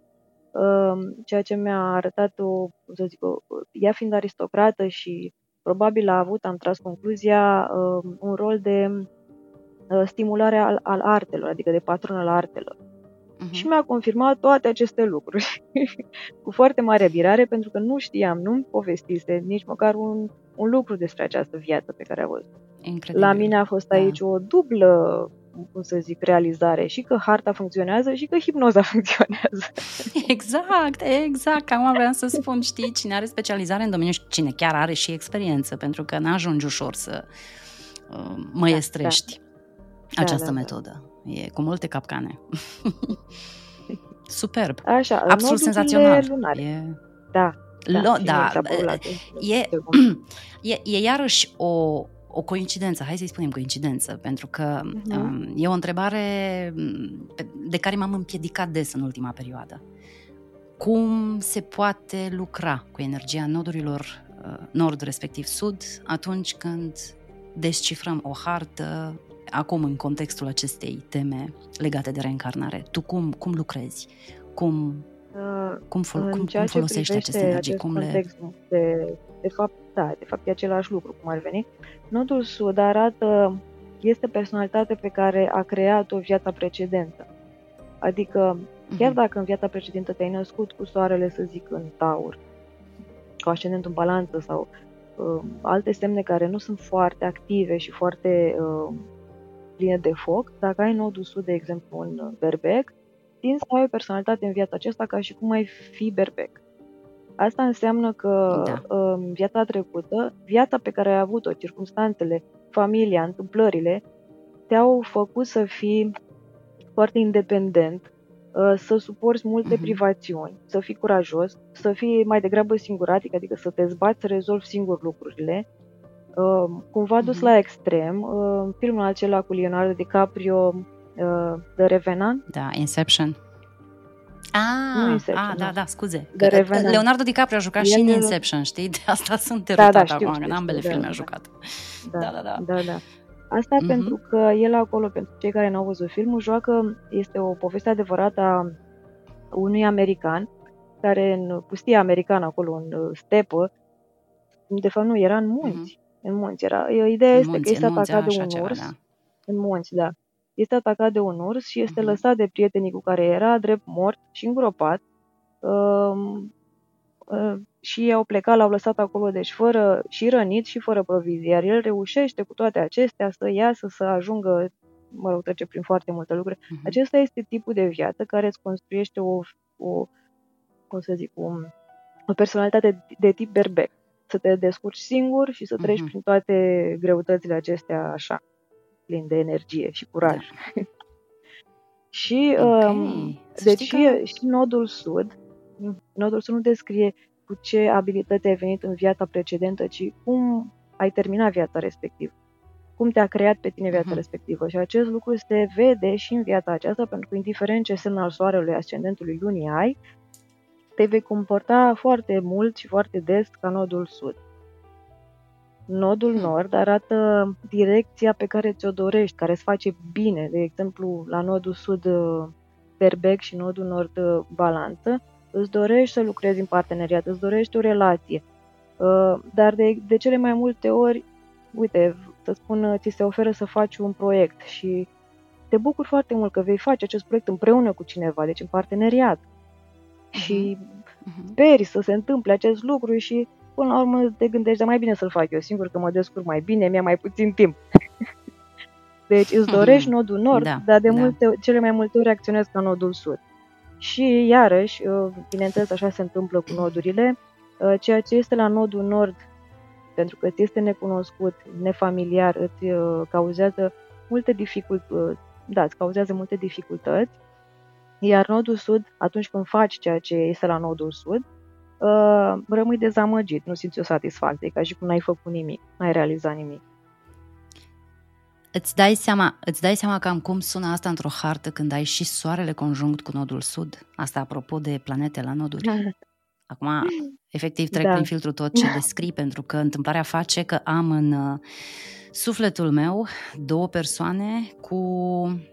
ceea ce mi-a arătat o, să zic, o, ea fiind aristocrată și probabil a avut, am tras concluzia, un rol de stimulare al, al artelor, adică de patron al artelor. Uhum. Și mi-a confirmat toate aceste lucruri cu foarte mare abirare, pentru că nu știam, nu-mi povestise nici măcar un, un lucru despre această viață pe care a văzut. Incredibil. La mine a fost aici da. o dublă, cum să zic, realizare, și că harta funcționează și că hipnoza funcționează. Exact, exact, cam vreau să spun, știi, cine are specializare în domeniu și cine chiar are și experiență, pentru că n-ajungi ușor să uh, măiestrești da, da. această da, da, da. metodă. E cu multe capcane. Superb. Așa, absolut senzațional. E... Da. Da, Lo- da. E, e, e iarăși o, o coincidență. Hai să-i spunem coincidență, pentru că uh-huh. um, e o întrebare de care m-am împiedicat des în ultima perioadă. Cum se poate lucra cu energia nodurilor nord, respectiv sud, atunci când descifrăm o hartă, acum în contextul acestei teme legate de reîncarnare. Tu cum, cum lucrezi? Cum, cum, fol- cum, cum folosești aceste energii? Acest cum le... de, de fapt, da, de fapt e același lucru, cum ar veni. Nodul sud arată, este personalitatea pe care a creat-o viața precedentă. Adică, chiar dacă în viața precedentă te-ai născut cu soarele, să zic, în Taur, cu ascendentul în Balanță sau uh, alte semne care nu sunt foarte active și foarte uh, pline de foc, dacă ai nodul sud, de exemplu, în Berbec, tinzi să ai o personalitate în viața aceasta ca și cum ai fi Berbec. Asta înseamnă că da. uh, viața trecută, viața pe care ai avut-o, circumstanțele, familia, întâmplările, te-au făcut să fii foarte independent, să suporți multe uh-huh. privațiuni, să fii curajos, să fii mai degrabă singuratic, adică să te zbați, să rezolvi singur lucrurile. Cumva dus uh-huh. la extrem, filmul acela cu Leonardo DiCaprio, The Revenant. Da, Inception. Ah, nu Inception, ah, da, da, scuze. The Revenant. Leonardo DiCaprio a jucat e și în Inception, știi? De asta sunt derutată da, da, acum, știu, în ambele știu, filme da, a jucat. Da, da, da. da. da, da. Asta uh-huh. pentru că el acolo, pentru cei care n-au văzut filmul, joacă, este o poveste adevărată a unui american care în pustia americană, acolo în stepă, de fapt nu, era în munți. Uh-huh. În munți era. Ideea în este munți, că este atacat munți, de un urs. Ceva, da. În munți, da. Este atacat de un urs și este uh-huh. lăsat de prietenii cu care era, drept mort și îngropat. Uh, uh, și i-au plecat, l-au lăsat acolo, deci fără, și rănit și fără provizii, iar el reușește cu toate acestea să iasă, să ajungă, mă rog, trece prin foarte multe lucruri. Uh-huh. Acesta este tipul de viață care îți construiește o, o cum să zic, o, o personalitate de tip berbec, să te descurci singur și să treci uh-huh. prin toate greutățile acestea așa, plin de energie și curaj. Da. și, okay. um, deci, că... și nodul sud, nodul sud nu descrie cu ce abilități ai venit în viața precedentă, ci cum ai terminat viața respectivă, cum te-a creat pe tine viața uh-huh. respectivă. Și acest lucru se vede și în viața aceasta, pentru că indiferent ce semn al soarelui, ascendentului, lunii ai, te vei comporta foarte mult și foarte des ca nodul sud. Nodul nord arată direcția pe care ți-o dorești, care îți face bine. De exemplu, la nodul sud Berbec și nodul nord Balanță, îți dorești să lucrezi în parteneriat, îți dorești o relație, dar de, de cele mai multe ori, uite, să spun, ți se oferă să faci un proiect și te bucuri foarte mult că vei face acest proiect împreună cu cineva, deci în parteneriat. Uh-huh. Și speri să se întâmple acest lucru și până la urmă te gândești, dar mai bine să-l fac eu singur, că mă descurc mai bine, mi-a mai puțin timp. Deci îți dorești nodul nord, da, dar de da. multe, cele mai multe ori acționezi ca nodul sud. Și iarăși, bineînțeles, așa se întâmplă cu nodurile, ceea ce este la nodul nord, pentru că ți este necunoscut, nefamiliar, îți cauzează multe dificultăți, da, îți cauzează multe dificultăți, iar nodul sud, atunci când faci ceea ce este la nodul sud, rămâi dezamăgit, nu simți o satisfacție, ca și cum n-ai făcut nimic, n-ai realizat nimic. Îți dai seama, îți dai seama cam cum sună asta într-o hartă când ai și soarele conjunct cu nodul sud? Asta apropo de planete la noduri. Acum, efectiv, trec da. prin filtru tot ce descrii, pentru că întâmplarea face că am în sufletul meu două persoane cu,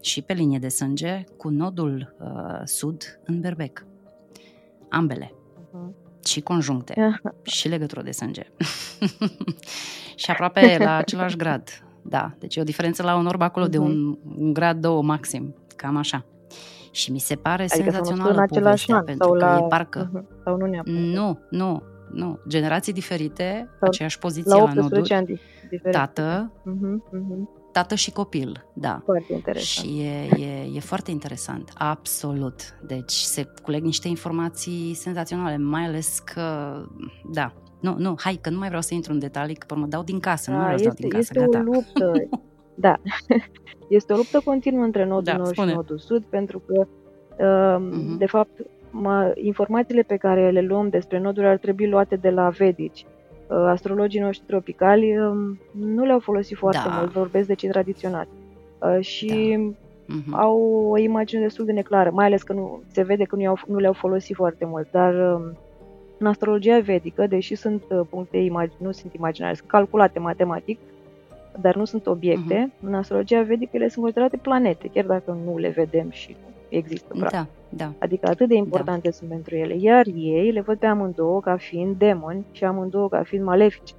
și pe linie de sânge, cu nodul uh, sud în Berbec. Ambele. Uh-huh. Și conjuncte. Și legătură de sânge. Și aproape la același grad. Da, deci e o diferență la un orb acolo uh-huh. de un, un grad, două maxim, cam așa. Și mi se pare adică senzațională povestea, pentru că la... e parcă... Uh-huh. Sau nu, nu, nu, nu, generații diferite, sau aceeași poziție la, la noduri, tată, uh-huh. Uh-huh. tată și copil, da. Foarte interesant. Și e, e, e foarte interesant, absolut. Deci se culeg niște informații senzaționale, mai ales că, da... Nu, nu, hai, că nu mai vreau să intru în detalii, că mă dau din casă, da, nu vreau să dau din casă, este gata. Este o luptă, da, este o luptă continuă între nodul da, nord spune. și nodul sud, pentru că, uh-huh. de fapt, mă, informațiile pe care le luăm despre noduri ar trebui luate de la vedici. Astrologii noștri tropicali nu le-au folosit foarte da. mult, vorbesc de cei tradiționali. Și da. uh-huh. au o imagine destul de neclară, mai ales că nu se vede că nu, nu le-au folosit foarte mult, dar... În astrologia vedică, deși sunt puncte imag- nu sunt imaginare, sunt calculate matematic, dar nu sunt obiecte, uh-huh. în astrologia vedică ele sunt considerate planete, chiar dacă nu le vedem și nu există practic. Da, da. Adică atât de importante da. sunt pentru ele. Iar ei le văd pe amândouă ca fiind demoni și amândouă ca fiind malefici.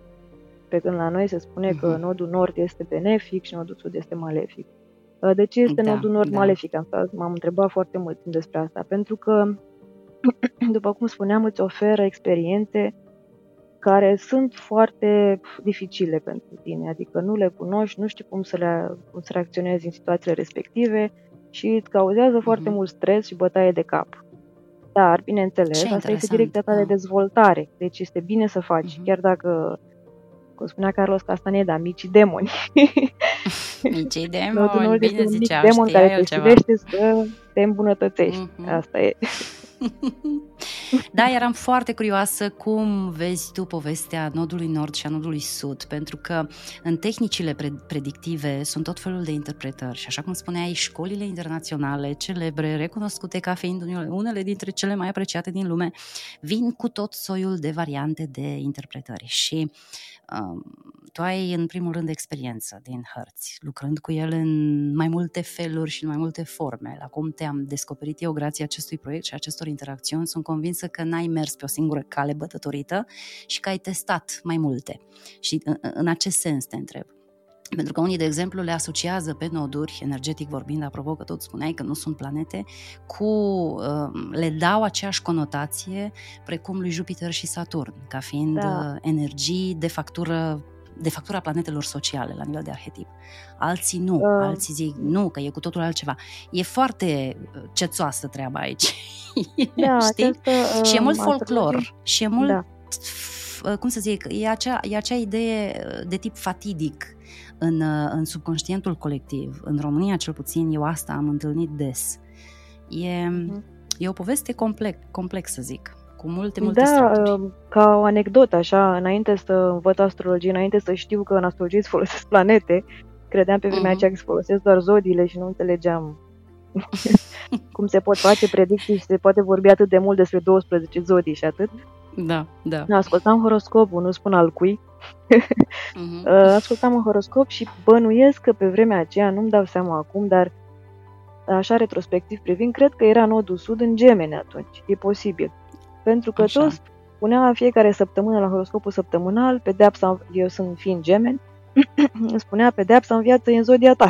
Pe când la noi se spune uh-huh. că nodul nord este benefic și nodul sud este malefic. De ce este da, nodul nord da. malefic? Am stat, m-am întrebat foarte mult despre asta, pentru că, după cum spuneam, îți oferă experiențe care sunt foarte dificile pentru tine, adică nu le cunoști, nu știi cum să, le, cum să reacționezi în situațiile respective și îți cauzează mm-hmm. foarte mult stres și bătaie de cap. Dar, bineînțeles, ce asta este direcția ta da. de dezvoltare, deci este bine să faci, mm-hmm. chiar dacă, cum spunea Carlos Castaneda, micii demoni. Micii demoni, bine este un zicea, mic demon care te silește să te îmbunătățești, mm-hmm. asta e. Da, eram foarte curioasă cum vezi tu povestea nodului nord și a nodului sud, pentru că în tehnicile pre- predictive sunt tot felul de interpretări și așa cum spuneai, școlile internaționale celebre, recunoscute ca fiind unele dintre cele mai apreciate din lume, vin cu tot soiul de variante de interpretări și um, tu ai în primul rând experiență din hărți, lucrând cu ele în mai multe feluri și în mai multe forme. Acum te-am descoperit eu grație acestui proiect și acestor interacțiuni, sunt convinsă că n-ai mers pe o singură cale bătătorită și că ai testat mai multe. Și în, în acest sens te întreb. Pentru că unii, de exemplu, le asociază pe noduri, energetic vorbind, apropo că tot spuneai că nu sunt planete, cu le dau aceeași conotație precum lui Jupiter și Saturn, ca fiind da. energii de factură de factura planetelor sociale la nivel de arhetip. Alții nu, uh. alții zic nu, că e cu totul altceva. E foarte cețoasă treaba aici. Da, știi? Această, și e mult folclor și e mult, da. cum să zic, e acea, e acea idee de tip fatidic în, în subconștientul colectiv. În România, cel puțin, eu asta am întâlnit des. E, uh-huh. e o poveste complex, complex, să zic. Cu multe, multe da, straturi. Ca o anecdotă, așa, înainte să învăț astrologie, înainte să știu că în astrologie se folosesc planete, credeam pe vremea mm-hmm. aceea că se folosesc doar zodiile și nu înțelegeam cum se pot face predicții și se poate vorbi atât de mult despre douăsprezece zodii și atât. Da, da. Ascultam horoscopul, nu spun al cui. mm-hmm. Ascultam un horoscop și bănuiesc că pe vremea aceea, nu-mi dau seama acum, dar așa retrospectiv privind, cred că era nodul sud în Gemeni atunci. E posibil. Pentru că așa. Toți spuneam fiecare săptămână la horoscopul săptămânal, pedeapsa, eu sunt fiind gemeni, îmi spunea pedeapsa în viață e în zodia ta.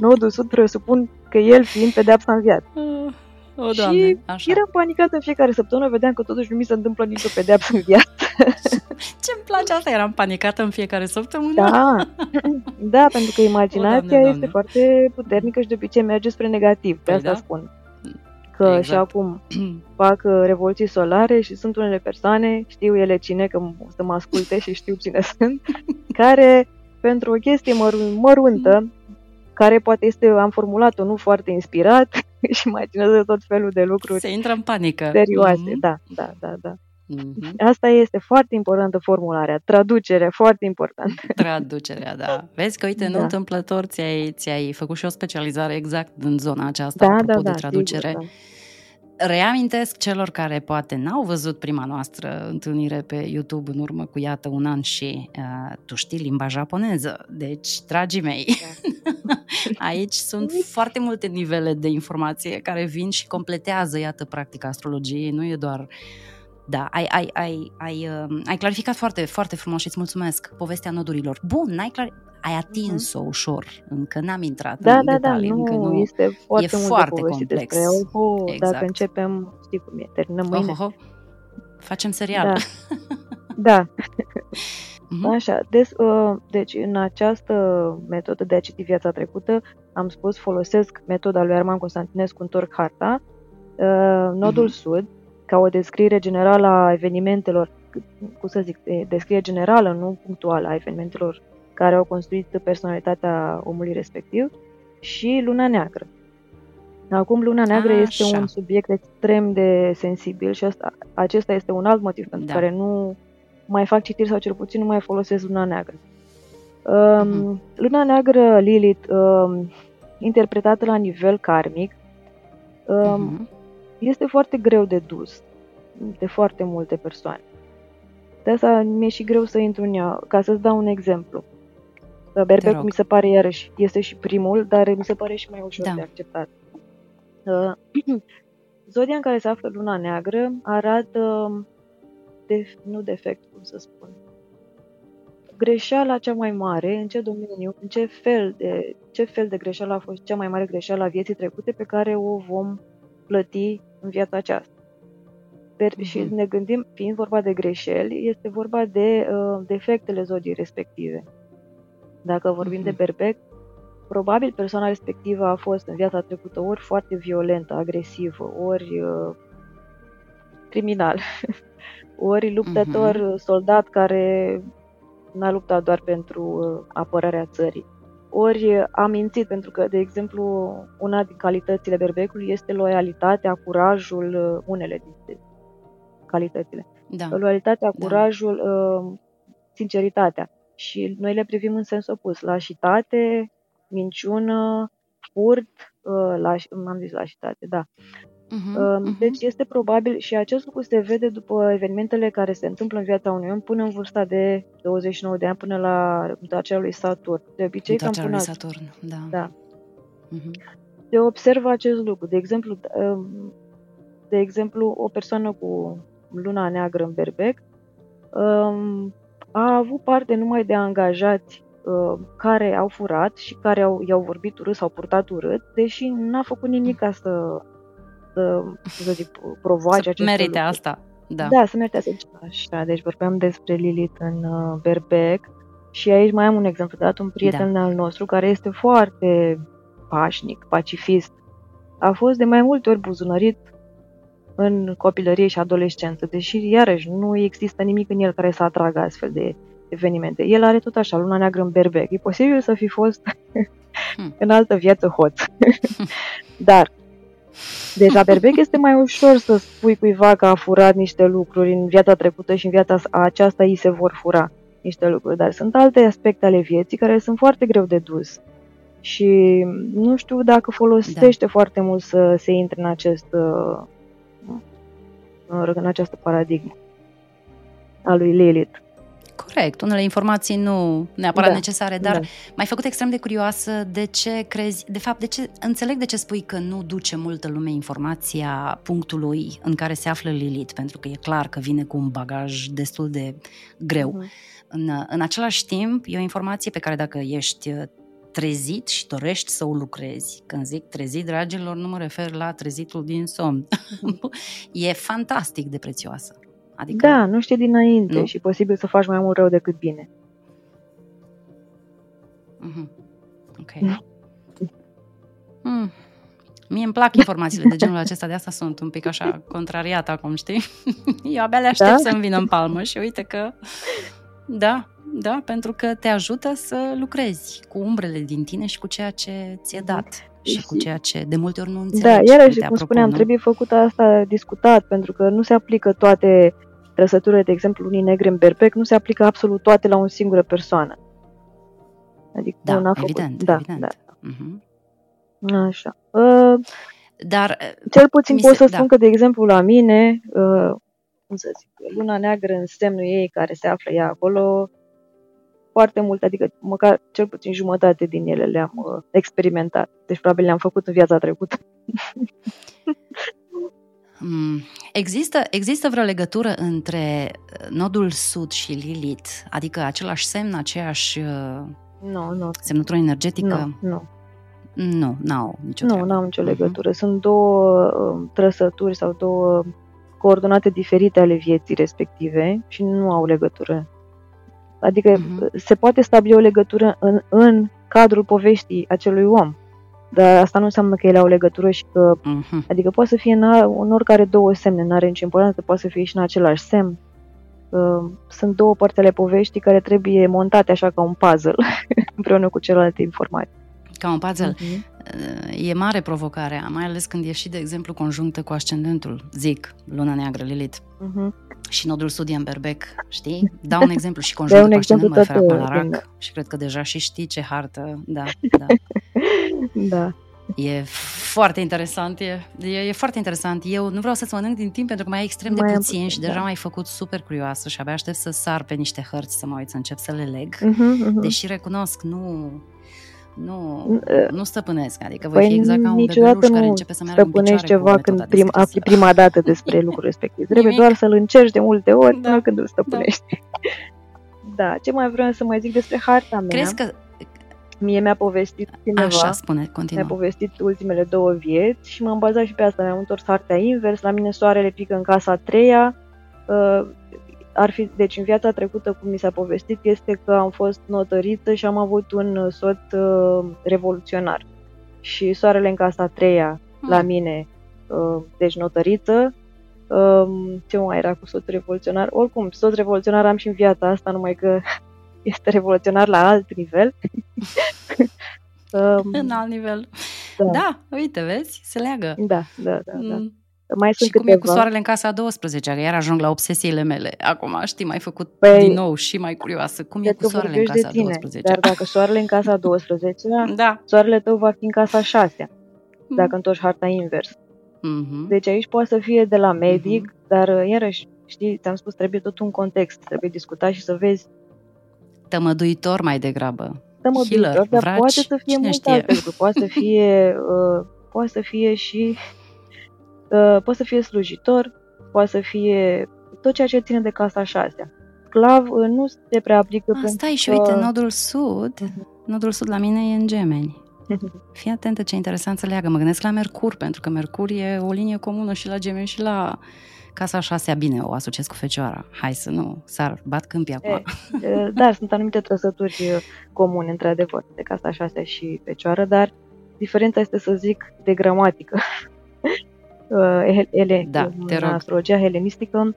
Nodul sud presupun că el fiind pedeapsa în viață. O, Doamne, și așa. Eram panicată în fiecare săptămână, vedeam că totuși nu mi se întâmplă nicio pedeapsă în viață. Ce-mi place asta, eram panicată în fiecare săptămână. Da, da, pentru că imaginația o, Doamne, este Doamne. foarte puternică și de obicei merge spre negativ, pe păi asta da? spun. Că exact. și acum fac revoluții solare și sunt unele persoane, știu ele cine, că să mă asculte și știu cine sunt, care pentru o chestie măru- măruntă, care poate este, am formulat-o nu foarte inspirat și imaginează tot felul de lucruri. Se intră în panică. Serioase, mm-hmm. da, da, da, da. Mm-hmm. Asta este foarte importantă formularea, traducerea, foarte importantă. Traducerea, da. Vezi că, uite, da. nu întâmplător ți-ai, ți-ai făcut și o specializare exact în zona aceasta, da, apropo da, de da, traducere. Sigur, da. Reamintesc celor care poate n-au văzut prima noastră întâlnire pe YouTube în urmă cu, iată, un an și uh, tu știi limba japoneză, deci, dragii mei, da. aici sunt foarte multe nivele de informație care vin și completează, iată, practica astrologiei, nu e doar... Da, ai, ai, ai, ai, uh, ai clarificat foarte, foarte frumos și îți mulțumesc povestea nodurilor. Bun, n-ai clar... ai atins-o uh-huh. ușor, încă n-am intrat da, în da, detalii, da, nu, încă nu, este foarte e foarte complex. Oho, exact. Dacă începem, știi cum e, terminăm mâine. Oho, oho. Facem serial. Da. da. Așa, des, uh, deci în această metodă de a citi viața trecută, am spus, folosesc metoda lui Armand Constantinescu, întorc harta, uh, nodul uh-huh. sud, ca o descriere generală a evenimentelor, cum să zic, descriere generală, nu punctuală, a evenimentelor care au construit personalitatea omului respectiv, și luna neagră. Acum, luna neagră Așa. este un subiect extrem de sensibil și asta, acesta este un alt motiv pentru da. care nu mai fac citiri sau cel puțin nu mai folosesc luna neagră. Um, uh-huh. Luna neagră, Lilith, um, interpretată la nivel karmic, um, uh-huh. este foarte greu de dus. de foarte multe persoane. De asta mi-e și greu să intru în ea. Ca să-ți dau un exemplu. Berbec mi se pare iarăși, este și primul, dar mi se pare și mai ușor da. de acceptat. Zodia în care se află luna neagră arată, def, nu defect, cum să spun, greșeala cea mai mare, în ce domeniu, în ce fel de, ce fel de greșeală a fost cea mai mare greșeală a vieții trecute pe care o vom plăti în viața aceasta. Per- și ne gândim, fiind vorba de greșeli, este vorba de uh, defectele zodiei respective. Dacă vorbim de berbec, probabil persoana respectivă a fost în viața trecută ori foarte violentă, agresivă, ori uh, criminal, ori luptător, uh-huh. soldat care n-a luptat doar pentru uh, apărarea țării, ori a mințit, pentru că, de exemplu, una din calitățile berbecului este loialitatea, curajul, uh, unele dintre calitățile. Da. Loialitatea, curajul, da. uh, sinceritatea. Și noi le privim în sens opus, lașitate, minciună, furt, uh, laș, m-am zis lașitate, da. Uh-huh, uh, deci uh-huh. este probabil și acest lucru se vede după evenimentele care se întâmplă în viața unui om până în vârsta de douăzeci și nouă de ani, până la întoarcerea lui Saturn. De obicei, cam până la Saturn, da. da. Uh-huh. Se observă acest lucru. De exemplu, de exemplu, o persoană cu luna neagră în berbec um, a avut parte numai de angajați uh, care au furat și care au, i-au vorbit urât, s-au purtat urât, deși n-a făcut nimic ca să, să, să zic, provoace să aceste merite lucruri. Asta. Da, da să merite asta. Așa, deci vorbeam despre Lilith în uh, berbec și aici mai am un exemplu dat, un prieten da. al nostru care este foarte pașnic, pacifist. A fost de mai multe ori buzunărit în copilărie și adolescență, deși iarăși nu există nimic în el care să atragă astfel de evenimente. El are tot așa, luna neagră în berbec. E posibil să fi fost în altă viață hoț. Dar deja berbec este mai ușor să spui cuiva că a furat niște lucruri în viața trecută și în viața aceasta îi se vor fura niște lucruri, dar sunt alte aspecte ale vieții care sunt foarte greu de dus. Și nu știu dacă folosește da. foarte mult să se intre în acest... în această paradigmă a lui Lilith. Corect, unele informații nu neapărat da, necesare, dar da. m-ai făcut extrem de curioasă de ce crezi, de fapt, de ce, înțeleg de ce spui că nu duce multă lume informația punctului în care se află Lilith, pentru că e clar că vine cu un bagaj destul de greu. Uh-huh. În, în același timp, e o informație pe care dacă ești trezit și dorești să o lucrezi. Când zic trezit, dragilor, nu mă refer la trezitul din somn. E fantastic de prețioasă. Adică, da, nu știi dinainte nu? Și posibil să faci mai mult rău decât bine. Mm-hmm. Ok. Mm. Mie îmi plac informațiile de genul acesta, de asta sunt un pic așa contrariată acum, știi? Eu abia le aștept da? să-mi vină în palmă și uite că... Da, da, pentru că te ajută să lucrezi cu umbrele din tine și cu ceea ce ți-e dat și cu ceea ce de multe ori nu înțelegi. Da, iarăși, cum spuneam, nu? trebuie făcut asta discutat, pentru că nu se aplică toate trăsăturile, de exemplu, lunii negre în berbec, nu se aplică absolut toate la o singură persoană. Adică da, n-a făcut. evident, da, evident. Da. Uh-huh. Așa. Uh, Dar, cel puțin pot se, să da. spun că, de exemplu, la mine... Uh, cum să zic, luna neagră în semnul ei care se află ea acolo, foarte mult, adică măcar cel puțin jumătate din ele le-am uh, experimentat. Deci probabil le-am făcut în viața trecută. Mm. Există, există vreo legătură între nodul sud și Lilith? Adică același semn, aceeași uh, no, no. semnătură energetică? Nu, no, nu. Nu, n-au nicio Nu, n-au nicio legătură. Uh-huh. Sunt două uh, trăsături sau două coordonate diferite ale vieții respective și nu au legătură. Adică uh-huh. se poate stabili o legătură în, în cadrul poveștii acelui om, dar asta nu înseamnă că ele au legătură și că... Uh-huh. Adică poate să fie în, în oricare două semne, n-are nicio importanță, poate să fie și în același semn. Sunt două părți ale poveștii care trebuie montate așa ca un puzzle împreună cu celelalte informații. Ca un puzzle. Uh-huh. E mare provocarea, mai ales când e și, de exemplu, conjunctă cu ascendentul, zic, luna neagră, Lilith, uh-huh. și nodul sud în berbec, știi? Dau un exemplu și conjunctă cu ascendent, mă refer la rac, și cred că deja și știi ce hartă, da, da. Da. E foarte interesant, e, e, e foarte interesant. Eu nu vreau să-ți mănânc din timp pentru că mai ai extrem de mai puțin am, și da. deja m-ai făcut super curioasă și abia aștept să sar pe niște hărți să mă uit, să încep să le leg. Uh-huh, uh-huh. Deși recunosc, nu, nu, uh, nu stăpânesc, adică voi păi fi exact ca un bebeluș care începe să meargă în picioare. Niciodată nu stăpânești ceva când prim, a, prima dată despre lucrul respectiv. Trebuie Nimic. doar să-l încerci de multe ori da. până când îl stăpânești. Da. Da, ce mai vreau să mai zic despre harta mea? Crezi că... Mie mi-a povestit cineva, Așa, spune, continuă. mi-a povestit ultimele două vieți și m-am bazat și pe asta, mi-am întors harta invers, la mine soarele pică în casa a treia, uh, ar fi, deci în viața trecută, cum mi s-a povestit, este că am fost notăriță și am avut un soț uh, revoluționar și soarele în casa a treia hmm. la mine, uh, deci notăriță, uh, ce mai era cu soț revoluționar, oricum, soț revoluționar am și în viața asta, numai că... este revoluționar la alt nivel. um, în alt nivel. Da. da, uite, vezi, se leagă. Da, da, da. da. Mai sunt și câteva. Cum e cu soarele în casa a douăsprezecea, că iar ajung la obsesiile mele. Acum, știi, m-ai făcut păi, din nou și mai curioasă. Cum e cu soarele în casa tine, a douăsprezecea? Dar dacă soarele în casa a douăsprezecea, da. soarele tău va fi în casa a șasea, mm. dacă întorci harta invers. Mm-hmm. Deci aici poate să fie de la medic, mm-hmm. dar iarăși, știi, ți-am spus, trebuie tot un context, trebuie discutat și să vezi tămăduitor mai degrabă. Tămăduitor, Healer, dar vraci, poate să fie multe alte lucruri. Poate să fie, uh, poate să fie și uh, poate să fie slujitor, poate să fie tot ceea ce ține de casa a șasea. Sclav uh, nu se prea aplică a, pentru stai că... și uite, nodul sud, nodul sud la mine e în Gemeni. Fii atentă ce interesant să leagă. Mă gândesc la Mercur, pentru că Mercur e o linie comună și la Gemeni și la casa a șasea, bine, o asociez cu Fecioara. Hai să nu, s-ar bat câmpii acum. E, dar sunt anumite trăsături comune, într-adevăr, de casa a șasea și Fecioară, dar diferența este, să zic, de gramatică. Ele, da, în astrologia helenistică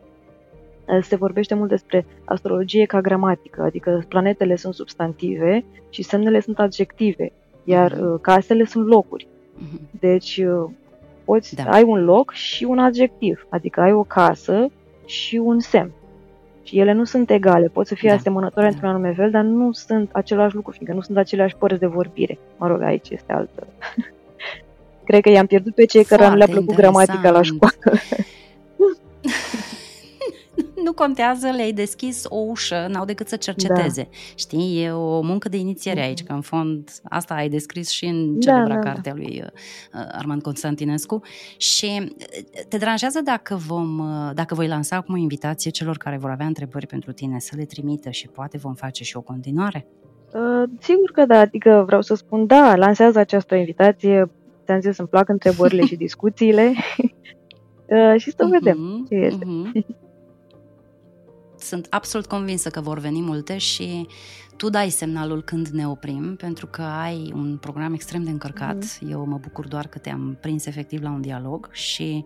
se vorbește mult despre astrologie ca gramatică, adică planetele sunt substantive și semnele sunt adjective, iar casele sunt locuri. Deci... Poți, da. ai un loc și un adjectiv, adică ai o casă și un semn. Și ele nu sunt egale, pot să fie da. asemănătoare da. într-un anume fel, dar nu sunt același lucru, fiindcă nu sunt aceleași părți de vorbire. Mă rog, aici este altă. Cred că i-am pierdut pe cei care nu le-a plăcut gramatica la școală. Nu contează, le-ai deschis o ușă, n-au decât să cerceteze. Da. Știi, e o muncă de inițiere aici, că în fond asta ai descris și în celebra da, da, cartea da. lui Armand Constantinescu. Și te deranjează dacă vom, dacă voi lansa acum o invitație celor care vor avea întrebări pentru tine să le trimită și poate vom face și o continuare? Uh, sigur că da, adică vreau să spun da, lansează această invitație, ți-am zis, îmi plac întrebările și discuțiile uh, și să uh-huh, vedem ce este. Uh-huh. Sunt absolut convinsă că vor veni multe și tu dai semnalul când ne oprim, pentru că ai un program extrem de încărcat. Mm-hmm. Eu mă bucur doar că te-am prins efectiv la un dialog și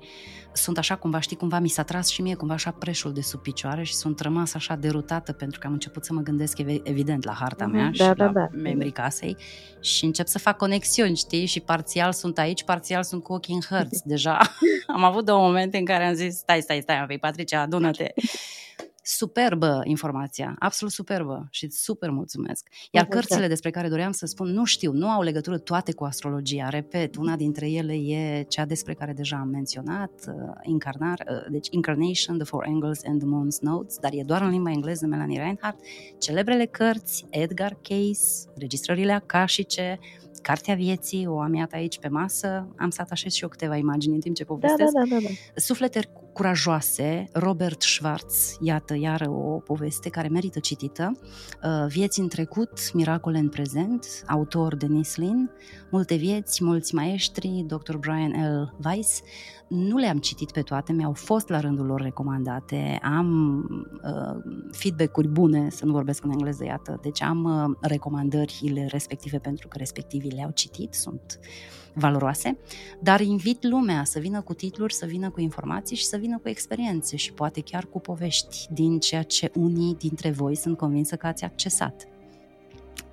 sunt așa cumva, știi, cumva mi s-a tras și mie cumva așa preșul de sub picioare și sunt rămas așa derutată pentru că am început să mă gândesc evident la harta mea mm-hmm. și da, da, la da. membrii casei și încep să fac conexiuni, știi, și parțial sunt aici, parțial sunt cu ochii în hărți. Deja am avut două momente în care am zis stai, stai, stai, stai Patricia, adună-te. Superbă informația, absolut superbă și super mulțumesc. Iar Mulțumesc. cărțile despre care doream să spun, nu știu, nu au legătură toate cu astrologia, repet, una dintre ele e cea despre care deja am menționat, uh, Incarnar, uh, deci Incarnation, The Four Angles and the Moon's Notes, dar e doar în limba engleză, Melanie Reinhardt, celebrele cărți, Edgar Case, Registrările Akashice, Cartea Vieții, o am iată aici pe masă, am să atașez și eu câteva imagini în timp ce povestesc. Da, da, da, da. Suflete curajoase, Robert Schwartz, iată, iară o poveste care merită citită, Vieți în trecut, miracole în prezent, autor Denise Lynn, Multe vieți, mulți maestri, doctor Brian L. Weiss. Nu le-am citit pe toate, mi-au fost la rândul lor recomandate, am uh, feedback-uri bune, să nu vorbesc în engleză, iată, deci am uh, recomandările respective pentru că respectivii le-au citit, sunt valoroase, dar invit lumea să vină cu titluri, să vină cu informații și să vină cu experiențe și poate chiar cu povești din ceea ce unii dintre voi sunt convinsă că ați accesat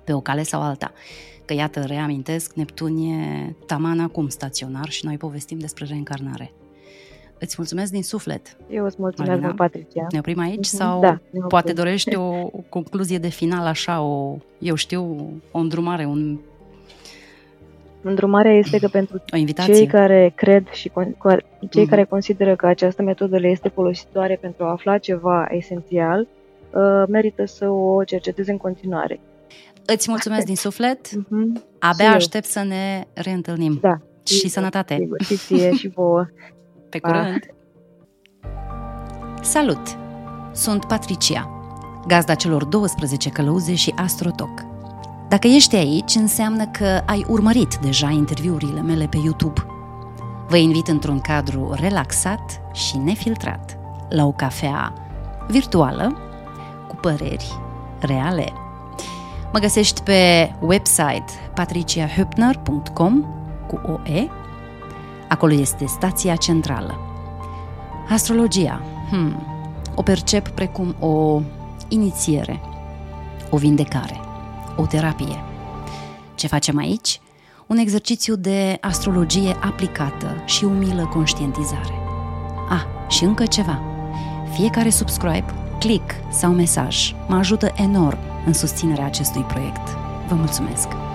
pe o cale sau alta. Că iată, reamintesc, Neptun e taman acum staționar și noi povestim despre reîncarnare. Îți mulțumesc din suflet. Eu îți mulțumesc, Malvina. Patricia. Ne oprim aici sau da, poate dorești o concluzie de final, așa, o, eu știu, o îndrumare, un Îndrumarea este că pentru cei care cred și con- cei mm-hmm. care consideră că această metodă le este folositoare pentru a afla ceva esențial, uh, merită să o cerceteze în continuare. Îți mulțumesc din suflet, mm-hmm. abia aștept să ne reîntâlnim. Da. Și sigur, sănătate! Sigur, și ție și vouă! Pe curând! Salut! Sunt Patricia, gazda celor douăsprezece călăuze și AstroTalk. Dacă ești aici, înseamnă că ai urmărit deja interviurile mele pe YouTube. Vă invit într-un cadru relaxat și nefiltrat, la o cafea virtuală, cu păreri reale. Mă găsești pe website patricia höppner punct com, cu o e. Acolo este stația centrală. Astrologia, hmm, o percep precum o inițiere, o vindecare, o terapie. Ce facem aici? Un exercițiu de astrologie aplicată și umilă conștientizare. Ah, și încă ceva. Fiecare subscribe, click sau mesaj mă ajută enorm în susținerea acestui proiect. Vă mulțumesc!